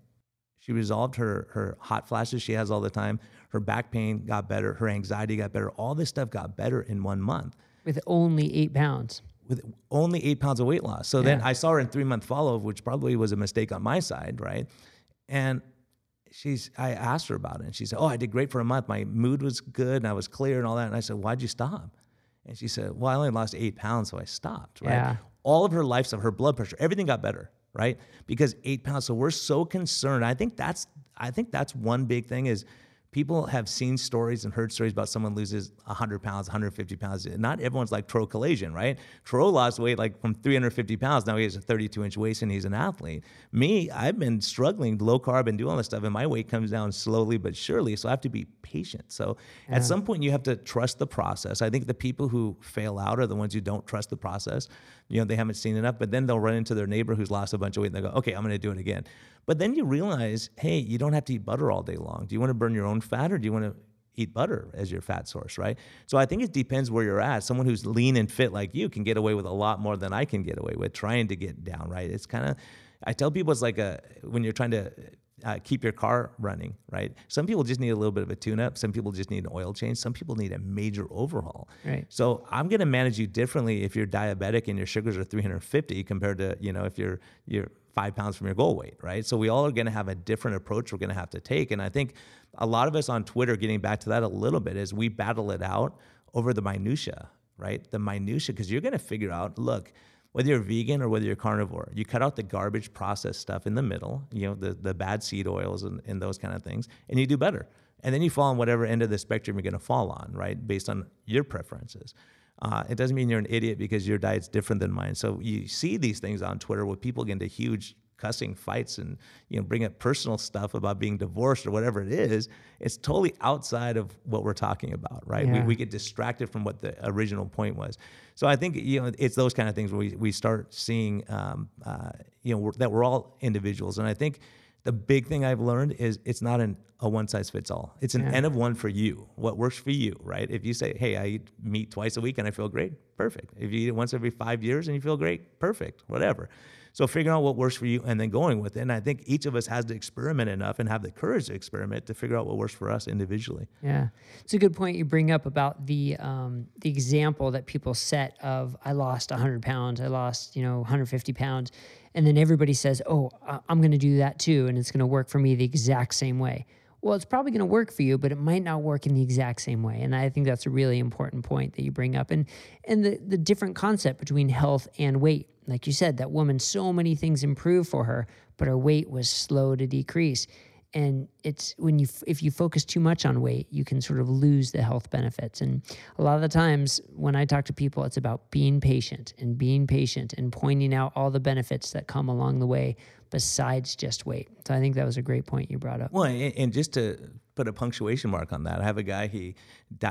She resolved her her hot flashes she has all the time. Her back pain got better. Her anxiety got better. All this stuff got better in one month. With only eight pounds. With only eight pounds of weight loss. So yeah. Then I saw her in three-month follow-up, which probably was a mistake on my side, right? And she's I asked her about it, and she said, oh, I did great for a month. My mood was good, and I was clear and all that. And I said, why'd you stop? And she said, well, I only lost eight pounds, so I stopped, right? Yeah. All of her life stuff, her blood pressure, everything got better. Right? Because eight pounds. So we're so concerned. I think that's, I think that's one big thing is people have seen stories and heard stories about someone loses a hundred pounds, one hundred fifty pounds. Not everyone's like Tro Kalayjian, right? Tro lost weight like from three hundred fifty pounds. Now he has a thirty-two inch waist and he's an athlete. Me, I've been struggling low carb and doing all this stuff, and my weight comes down slowly but surely. So I have to be patient. So yeah. At some point you have to trust the process. I think the people who fail out are the ones who don't trust the process. You know, they haven't seen enough, but then they'll run into their neighbor who's lost a bunch of weight and they go, okay, I'm going to do it again. But then you realize, hey, you don't have to eat butter all day long. Do you want to burn your own fat, or do you want to eat butter as your fat source, right? So I think it depends where you're at. Someone who's lean and fit like you can get away with a lot more than I can get away with trying to get down, right? It's kind of, I tell people it's like a when you're trying to uh, keep your car running, right? Some people just need a little bit of a tune-up. Some people just need an oil change. Some people need a major overhaul. Right. So I'm going to manage you differently if you're diabetic and your sugars are three hundred fifty compared to, you know, if you're you're five pounds from your goal weight, right? So we all are going to have a different approach we're going to have to take. And I think a lot of us on Twitter, getting back to that a little bit, is we battle it out over the minutia, right? The minutia, because you're going to figure out, look, whether you're vegan or whether you're carnivore, you cut out the garbage processed stuff in the middle, you know, the, the bad seed oils and, and those kind of things, and you do better. And then you fall on whatever end of the spectrum you're going to fall on, right? Based on your preferences. Uh, it doesn't mean you're an idiot because your diet's different than mine. So you see these things on Twitter where people get into huge cussing fights and, you know, bring up personal stuff about being divorced or whatever it is. It's totally outside of what we're talking about, right? Yeah. We, we get distracted from what the original point was. So I think, you know, it's those kind of things where we, we start seeing, um, uh, you know, we're, that we're all individuals. And I think the big thing I've learned is it's not an, a one-size-fits-all. It's an yeah. N of one for you, what works for you, right? If you say, hey, I eat meat twice a week and I feel great, perfect. If you eat it once every five years and you feel great, perfect, whatever. So figuring out what works for you and then going with it. And I think each of us has to experiment enough and have the courage to experiment to figure out what works for us individually. Yeah. It's a good point you bring up about the um, the example that people set of I lost one hundred pounds, I lost, you know, one hundred fifty pounds. And then everybody says, oh, I'm going to do that too, and it's going to work for me the exact same way. Well, it's probably going to work for you, but it might not work in the exact same way. And I think that's a really important point that you bring up. And and the, the different concept between health and weight. Like you said, that woman, so many things improved for her, but her weight was slow to decrease. And it's when you, if you focus too much on weight, you can sort of lose the health benefits. And a lot of the times when I talk to people, it's about being patient and being patient and pointing out all the benefits that come along the way besides just weight. So I think that was a great point you brought up. Well, and, and just to put a punctuation mark on that, I have a guy, he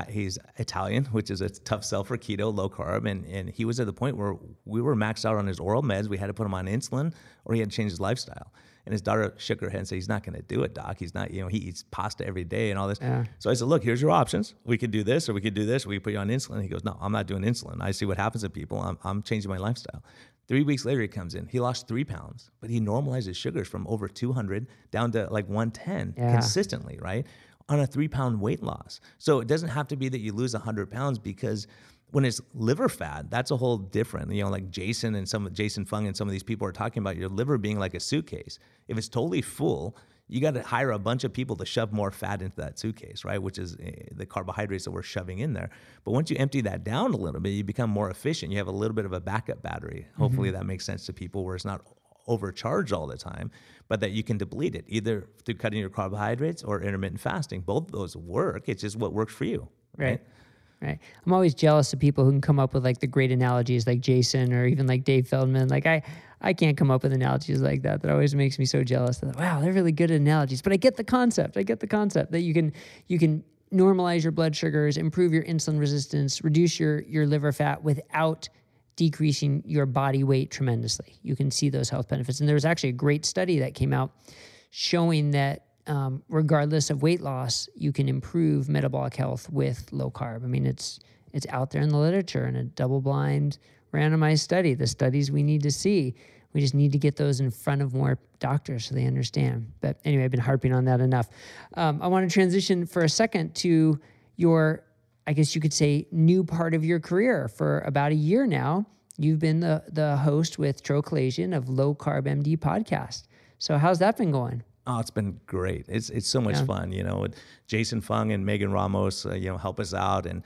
he's Italian, which is a tough sell for keto, low carb. And, and he was at the point where we were maxed out on his oral meds. We had to put him on insulin or he had to change his lifestyle. And his daughter shook her head and said, he's not going to do it, doc. He's not, you know, he eats pasta every day and all this. Yeah. So I said, look, here's your options. We could do this or we could do this. Or we could put you on insulin. He goes, no, I'm not doing insulin. I see what happens to people. I'm, I'm changing my lifestyle. Three weeks later, he comes in. He lost three pounds, but he normalized his sugars from over two hundred down to like one ten yeah. consistently, right? On a three pound weight loss. So it doesn't have to be that you lose one hundred pounds, because when it's liver fat, that's a whole different, you know, like Jason and some of Jason Fung and some of these people are talking about your liver being like a suitcase. If it's totally full, you got to hire a bunch of people to shove more fat into that suitcase, right? Which is the carbohydrates that we're shoving in there. But once you empty that down a little bit, you become more efficient. You have a little bit of a backup battery. Hopefully mm-hmm. that makes sense to people, where it's not overcharged all the time, but that you can deplete it either through cutting your carbohydrates or intermittent fasting. Both of those work. It's just what works for you. Right. right? Right. I'm always jealous of people who can come up with like the great analogies like Jason or even like Dave Feldman. Like I, I can't come up with analogies like that. That always makes me so jealous. That, wow, they're really good at analogies. But I get the concept. I get the concept that you can you can normalize your blood sugars, improve your insulin resistance, reduce your your liver fat without decreasing your body weight tremendously. You can see those health benefits. And there was actually a great study that came out showing that Um, regardless of weight loss, you can improve metabolic health with low carb. I mean, it's it's out there in the literature in a double-blind, randomized study. The studies we need to see, we just need to get those in front of more doctors so they understand. But anyway, I've been harping on that enough. Um, I want to transition for a second to your, I guess you could say, new part of your career. For about a year now, you've been the the host with Tro Kalayjian of Low Carb M D podcast. So how's that been going? Oh, it's been great. It's it's so much yeah. fun, you know. Jason Fung and Megan Ramos, uh, you know, help us out, and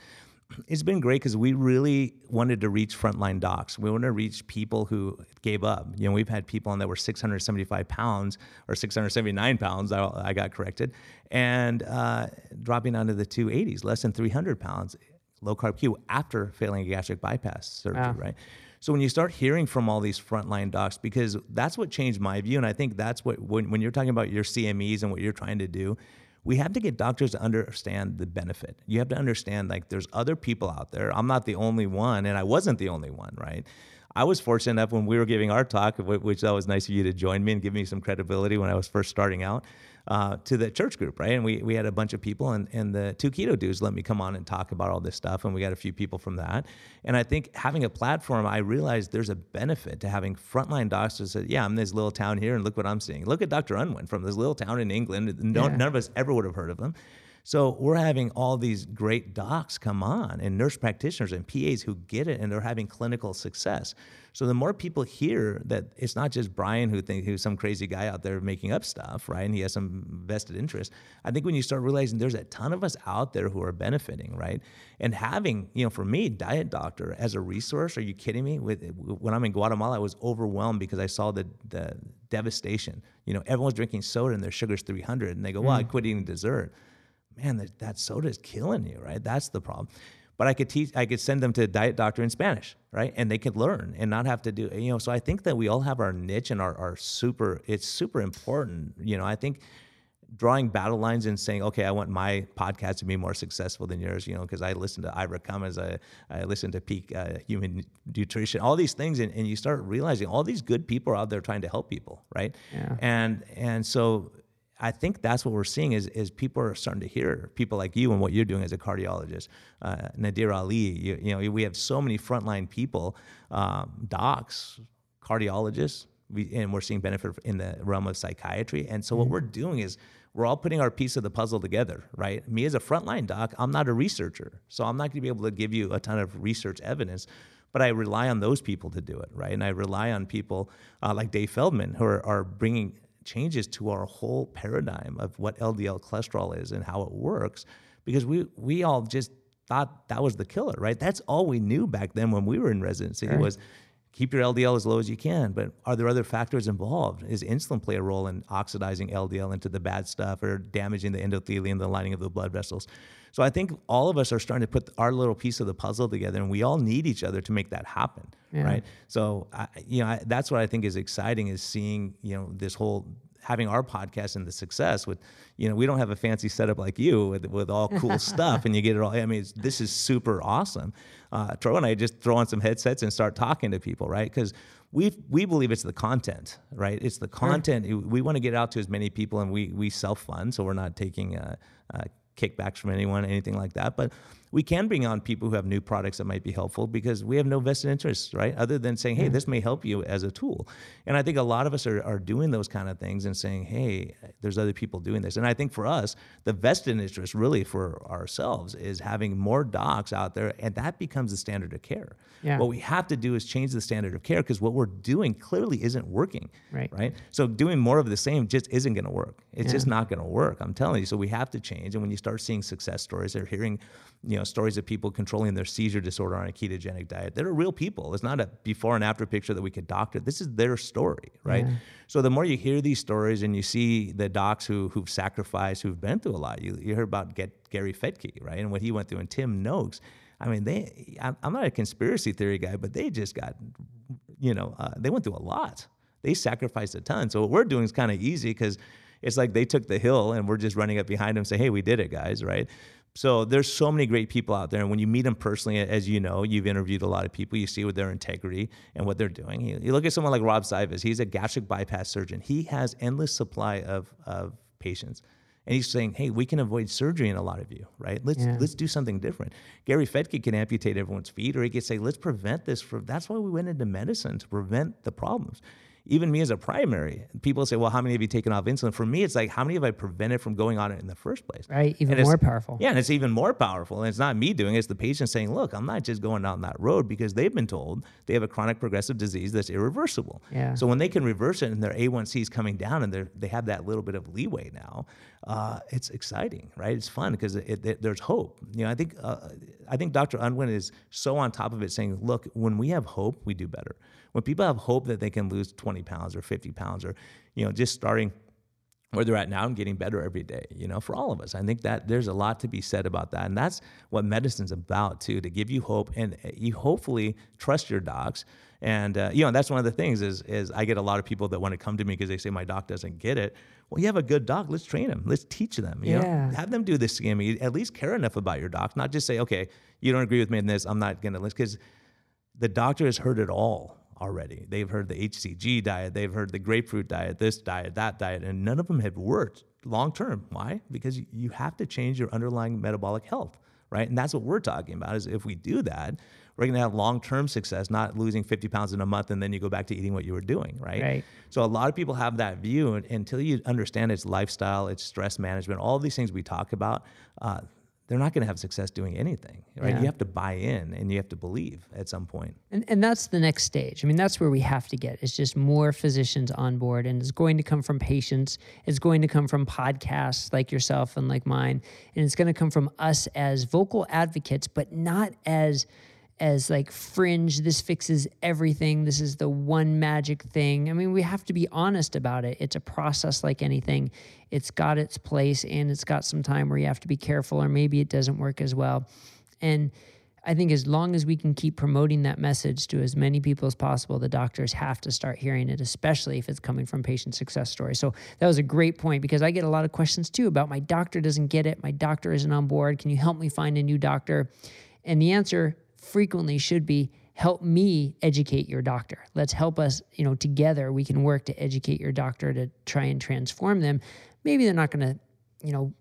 it's been great because we really wanted to reach frontline docs. We wanted to reach people who gave up. You know, we've had people on that were six hundred seventy-five pounds or six hundred seventy-nine pounds. I, I got corrected, and uh, dropping down to the two eighties, less than three hundred pounds, low carb Q after failing a gastric bypass surgery, wow. right? So when you start hearing from all these frontline docs, because that's what changed my view, and I think that's what, when, when you're talking about your C M Es and what you're trying to do, we have to get doctors to understand the benefit. You have to understand, like, there's other people out there. I'm not the only one, and I wasn't the only one, right? I was fortunate enough when we were giving our talk, which that was nice of you to join me and give me some credibility when I was first starting out, uh, to the church group, right? And we we had a bunch of people, and, and the two keto dudes let me come on and talk about all this stuff, and we got a few people from that. And I think having a platform, I realized there's a benefit to having frontline doctors that, yeah, I'm in this little town here, and look what I'm seeing. Look at Doctor Unwin from this little town in England. No, yeah. None of us ever would have heard of him. So we're having all these great docs come on, and nurse practitioners and P As who get it, and they're having clinical success. So the more people hear that it's not just Brian who thinks who's some crazy guy out there making up stuff, right? And he has some vested interest. I think when you start realizing there's a ton of us out there who are benefiting, right? And having, you know, for me, Diet Doctor as a resource, are you kidding me? With when I'm in Guatemala, I was overwhelmed because I saw the the devastation. You know, everyone's drinking soda and their sugar's three hundred, and they go, well, mm. I quit eating dessert. Man, that, that soda is killing you, right? That's the problem. But I could teach, I could send them to a Diet Doctor in Spanish, right? And they could learn and not have to do, you know, so I think that we all have our niche and our, our super, it's super important. You know, I think drawing battle lines and saying, okay, I want my podcast to be more successful than yours, you know, because I listen to Ivor Cummins, I, I listen to Peak uh, Human Nutrition, all these things, and, and you start realizing all these good people are out there trying to help people, right? Yeah. And and so... I think that's what we're seeing is is people are starting to hear people like you and what you're doing as a cardiologist, uh, Nadir Ali. You, you know, we have so many frontline people, um, docs, cardiologists, we, and we're seeing benefit in the realm of psychiatry. And so mm-hmm. what we're doing is we're all putting our piece of the puzzle together, right? Me as a frontline doc, I'm not a researcher, so I'm not going to be able to give you a ton of research evidence. But I rely on those people to do it, right? And I rely on people uh, like Dave Feldman who are, are bringing changes to our whole paradigm of what L D L cholesterol is and how it works, because we we all just thought that was the killer, right? That's all we knew back then when we were in residency, right? was keep your L D L as low as you can, but are there other factors involved? Does insulin play a role in oxidizing L D L into the bad stuff or damaging the endothelium, the lining of the blood vessels? So I think all of us are starting to put our little piece of the puzzle together, and we all need each other to make that happen, yeah. right? So I, you know, I, that's what I think is exciting, is seeing, you know, this whole, having our podcast and the success with, you know, we don't have a fancy setup like you with, with all cool stuff and you get it all. I mean, it's, this is super awesome. Uh, Tro and I just throw on some headsets and start talking to people, right? Because we we believe it's the content, right? It's the content. Sure. We want to get out to as many people, and we, we self-fund, so we're not taking uh, uh, kickbacks from anyone, anything like that. But we can bring on people who have new products that might be helpful, because we have no vested interests, right? Other than saying, hey, this may help you as a tool. And I think a lot of us are, are doing those kind of things and saying, hey, there's other people doing this. And I think for us, the vested interest really for ourselves is having more docs out there, and that becomes the standard of care. Yeah. What we have to do is change the standard of care, because what we're doing clearly isn't working, right? right? So doing more of the same just isn't going to work. It's yeah. just not going to work, I'm telling you. So we have to change. And when you start seeing success stories or hearing, you know, Know, stories of people controlling their seizure disorder on a ketogenic diet. They're real people. It's not a before and after picture that we could doctor. This is their story, right? Yeah. So the more you hear these stories and you see the docs who, who've sacrificed, who've been through a lot. You, you heard about get Gary Fettke, right? And what he went through, and Tim Noakes. I mean, they, I'm not a conspiracy theory guy, but they just got, you know, uh, they went through a lot. They sacrificed a ton. So what we're doing is kind of easy, because it's like they took the hill and we're just running up behind them saying, hey, we did it, guys, right? So there's so many great people out there. And when you meet them personally, as you know, you've interviewed a lot of people, you see with their integrity and what they're doing. You, you look at someone like Rob Cywes. He's a gastric bypass surgeon. He has endless supply of, of patients. And he's saying, hey, we can avoid surgery in a lot of you, right? Let's yeah. let's do something different. Gary Fettke can amputate everyone's feet, or he could say, let's prevent this. From, that's why we went into medicine, to prevent the problems. Even me as a primary, people say, well, how many have you taken off insulin? For me, it's like, how many have I prevented from going on it in the first place? Right, even more powerful. Yeah, and it's even more powerful. And it's not me doing it, it's the patient saying, look, I'm not just going down that road, because they've been told they have a chronic progressive disease that's irreversible. Yeah. So when they can reverse it and their A one C is coming down and they have that little bit of leeway now, uh, it's exciting, right? It's fun, because it, it, there's hope. You know, I think, uh, I think Doctor Unwin is so on top of it, saying, look, when we have hope, we do better. When people have hope that they can lose twenty pounds or fifty pounds, or, you know, just starting where they're at now and getting better every day, you know, for all of us, I think that there's a lot to be said about that. And that's what medicine's about too, to give you hope, and you hopefully trust your docs. And, uh, you know, that's one of the things is, is I get a lot of people that want to come to me because they say my doc doesn't get it. Well, you have a good doc. Let's train them. Let's teach them, you yeah. know, have them do this scamming. At least care enough about your doc, not just say, okay, you don't agree with me in this, I'm not going to list, because the doctor has heard it all already. They've heard the H C G diet, they've heard the grapefruit diet, this diet, that diet, and none of them have worked long term. Why? Because you have to change your underlying metabolic health, right? And that's what we're talking about, is if we do that, we're going to have long-term success, not losing fifty pounds in a month and then you go back to eating what you were doing, right? right. So a lot of people have that view, and until you understand it's lifestyle, it's stress management, all these things we talk about, uh, they're not going to have success doing anything, right? Yeah. You have to buy in and you have to believe at some point. And and that's the next stage. I mean, that's where we have to get. It's just more physicians on board, and it's going to come from patients. It's going to come from podcasts like yourself and like mine. And it's going to come from us as vocal advocates, but not as as like fringe, this fixes everything, this is the one magic thing. I mean, we have to be honest about it. It's a process like anything. It's got its place, and it's got some time where you have to be careful, or maybe it doesn't work as well. And I think as long as we can keep promoting that message to as many people as possible, the doctors have to start hearing it, especially if it's coming from patient success stories. So that was a great point, because I get a lot of questions too about my doctor doesn't get it, my doctor isn't on board, can you help me find a new doctor? And the answer frequently should be, help me educate your doctor. Let's help us, you know, together we can work to educate your doctor to try and transform them. Maybe they're not going to, you know,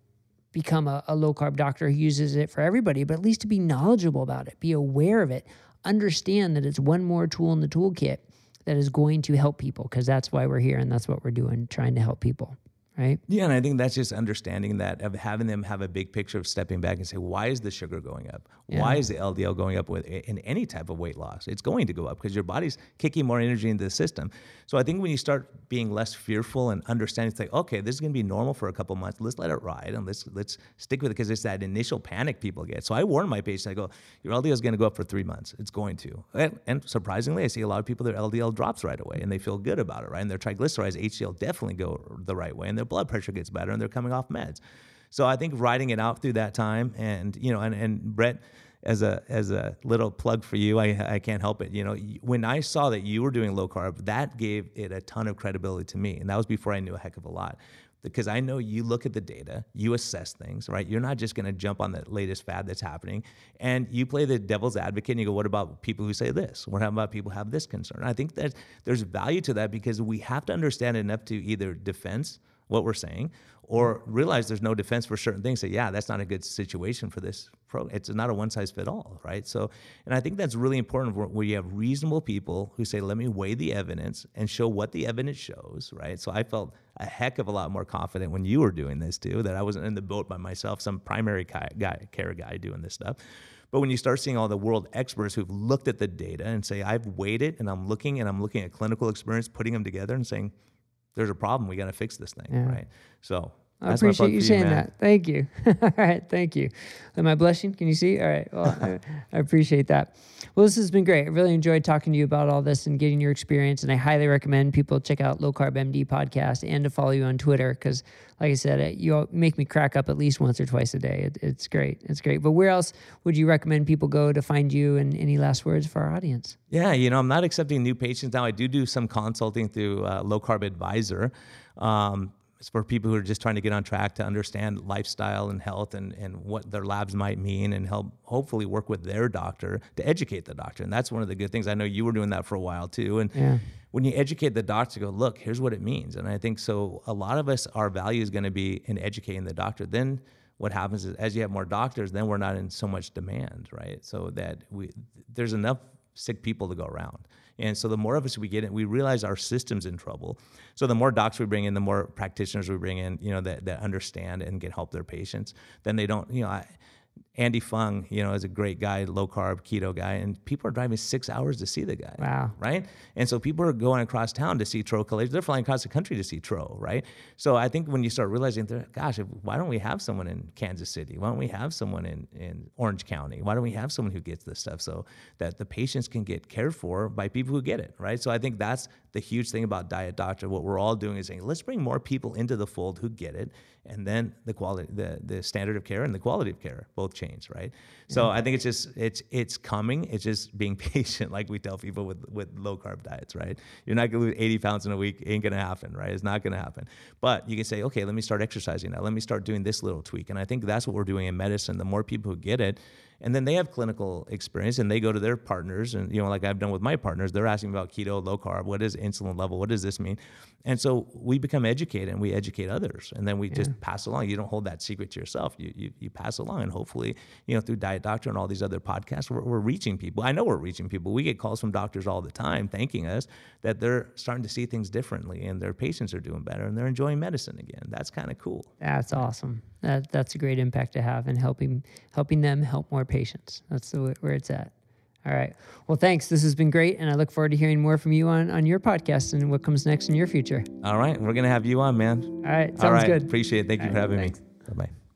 become a, a low-carb doctor who uses it for everybody, but at least to be knowledgeable about it, be aware of it, understand that it's one more tool in the toolkit that is going to help people, because that's why we're here and that's what we're doing, trying to help people. right? Yeah, and I think that's just understanding that, of having them have a big picture of stepping back and say, why is the sugar going up? Yeah. Why is the L D L going up with in any type of weight loss? It's going to go up because your body's kicking more energy into the system. So I think when you start being less fearful and understanding, it's like, okay, this is going to be normal for a couple months. Let's let it ride and let's let's stick with it, because it's that initial panic people get. So I warn my patients, I go, your L D L is going to go up for three months. It's going to. And, and surprisingly, I see a lot of people, their L D L drops right away and they feel good about it, right? And their triglycerides, H D L definitely go the right way, and their blood pressure gets better and they're coming off meds. So I think riding it out through that time, and, you know, and, and Brett, as a, as a little plug for you, I, I can't help it. You know, when I saw that you were doing low carb, that gave it a ton of credibility to me. And that was before I knew a heck of a lot, because I know you look at the data, you assess things, right? You're not just going to jump on the latest fad that's happening, and you play the devil's advocate and you go, what about people who say this? What about people who have this concern? I think that there's value to that, because we have to understand enough to either defense what we're saying, or realize there's no defense for certain things. Say, yeah, that's not a good situation for this program. It's not a one size fit all, right? So, and I think that's really important, where you have reasonable people who say, let me weigh the evidence and show what the evidence shows, right? So I felt a heck of a lot more confident when you were doing this too, that I wasn't in the boat by myself, some primary guy, care guy doing this stuff. But when you start seeing all the world experts who've looked at the data and say, I've weighed it and I'm looking and I'm looking at clinical experience, putting them together and saying, there's a problem. We got to fix this thing, yeah. right? So I that's appreciate my plug you for saying you, that. Thank you. All right, thank you. Am I blushing? Can you see? All right. Well, I, I appreciate that. Well, this has been great. I really enjoyed talking to you about all this and getting your experience. And I highly recommend people check out Low Carb M D podcast and to follow you on Twitter, because, like I said, you make me crack up at least once or twice a day. It, it's great. It's great. But where else would you recommend people go to find you, and any last words for our audience? Yeah, you know, I'm not accepting new patients now. I do do some consulting through uh, Low Carb Advisor. Um, it's for people who are just trying to get on track to understand lifestyle and health, and, and what their labs might mean, and help hopefully work with their doctor to educate the doctor. And that's one of the good things. I know you were doing that for a while too. And yeah. when you educate the doctor, go, look, here's what it means. And I think so a lot of us, our value is going to be in educating the doctor. Then what happens is, as you have more doctors, then we're not in so much demand, right? So that we, there's enough sick people to go around. And so the more of us we get in, we realize our system's in trouble. So the more docs we bring in, the more practitioners we bring in, you know, that, that understand and can help their patients. Then they don't, you know, I, Andy Fung, you know, is a great guy, low carb, keto guy, and people are driving six hours to see the guy. Wow. Right? And so people are going across town to see Tro Kalayjian. They're flying across the country to see Tro, right? So I think when you start realizing, gosh, why don't we have someone in Kansas City? Why don't we have someone in, in Orange County? Why don't we have someone who gets this stuff, so that the patients can get cared for by people who get it, right? So I think that's the huge thing about Diet Doctor. What we're all doing is saying, let's bring more people into the fold who get it, and then the quality, the, the standard of care and the quality of care both change, right? So mm-hmm. I think it's just, it's it's coming. It's just being patient, like we tell people with, with low-carb diets, right? You're not going to lose eighty pounds in a week. It ain't going to happen, right? It's not going to happen. But you can say, okay, let me start exercising now. Let me start doing this little tweak. And I think that's what we're doing in medicine. The more people who get it, and then they have clinical experience, and they go to their partners, and, you know, like I've done with my partners, they're asking about keto, low carb, what is insulin level, what does this mean? And so we become educated, and we educate others, and then we yeah. just pass along. You don't hold that secret to yourself. You, you you pass along, and hopefully, you know, through Diet Doctor and all these other podcasts, we're, we're reaching people. I know we're reaching people. We get calls from doctors all the time thanking us that they're starting to see things differently, and their patients are doing better, and they're enjoying medicine again. That's kind of cool. That's awesome. That that's a great impact to have, and helping helping them help more patients. That's the way, where it's at. All right. Well, thanks. This has been great, and I look forward to hearing more from you on, on your podcast and what comes next in your future. All right. We're going to have you on, man. All right. Sounds All right. good. Appreciate it. Thank All you right. for having thanks. me. Bye-bye.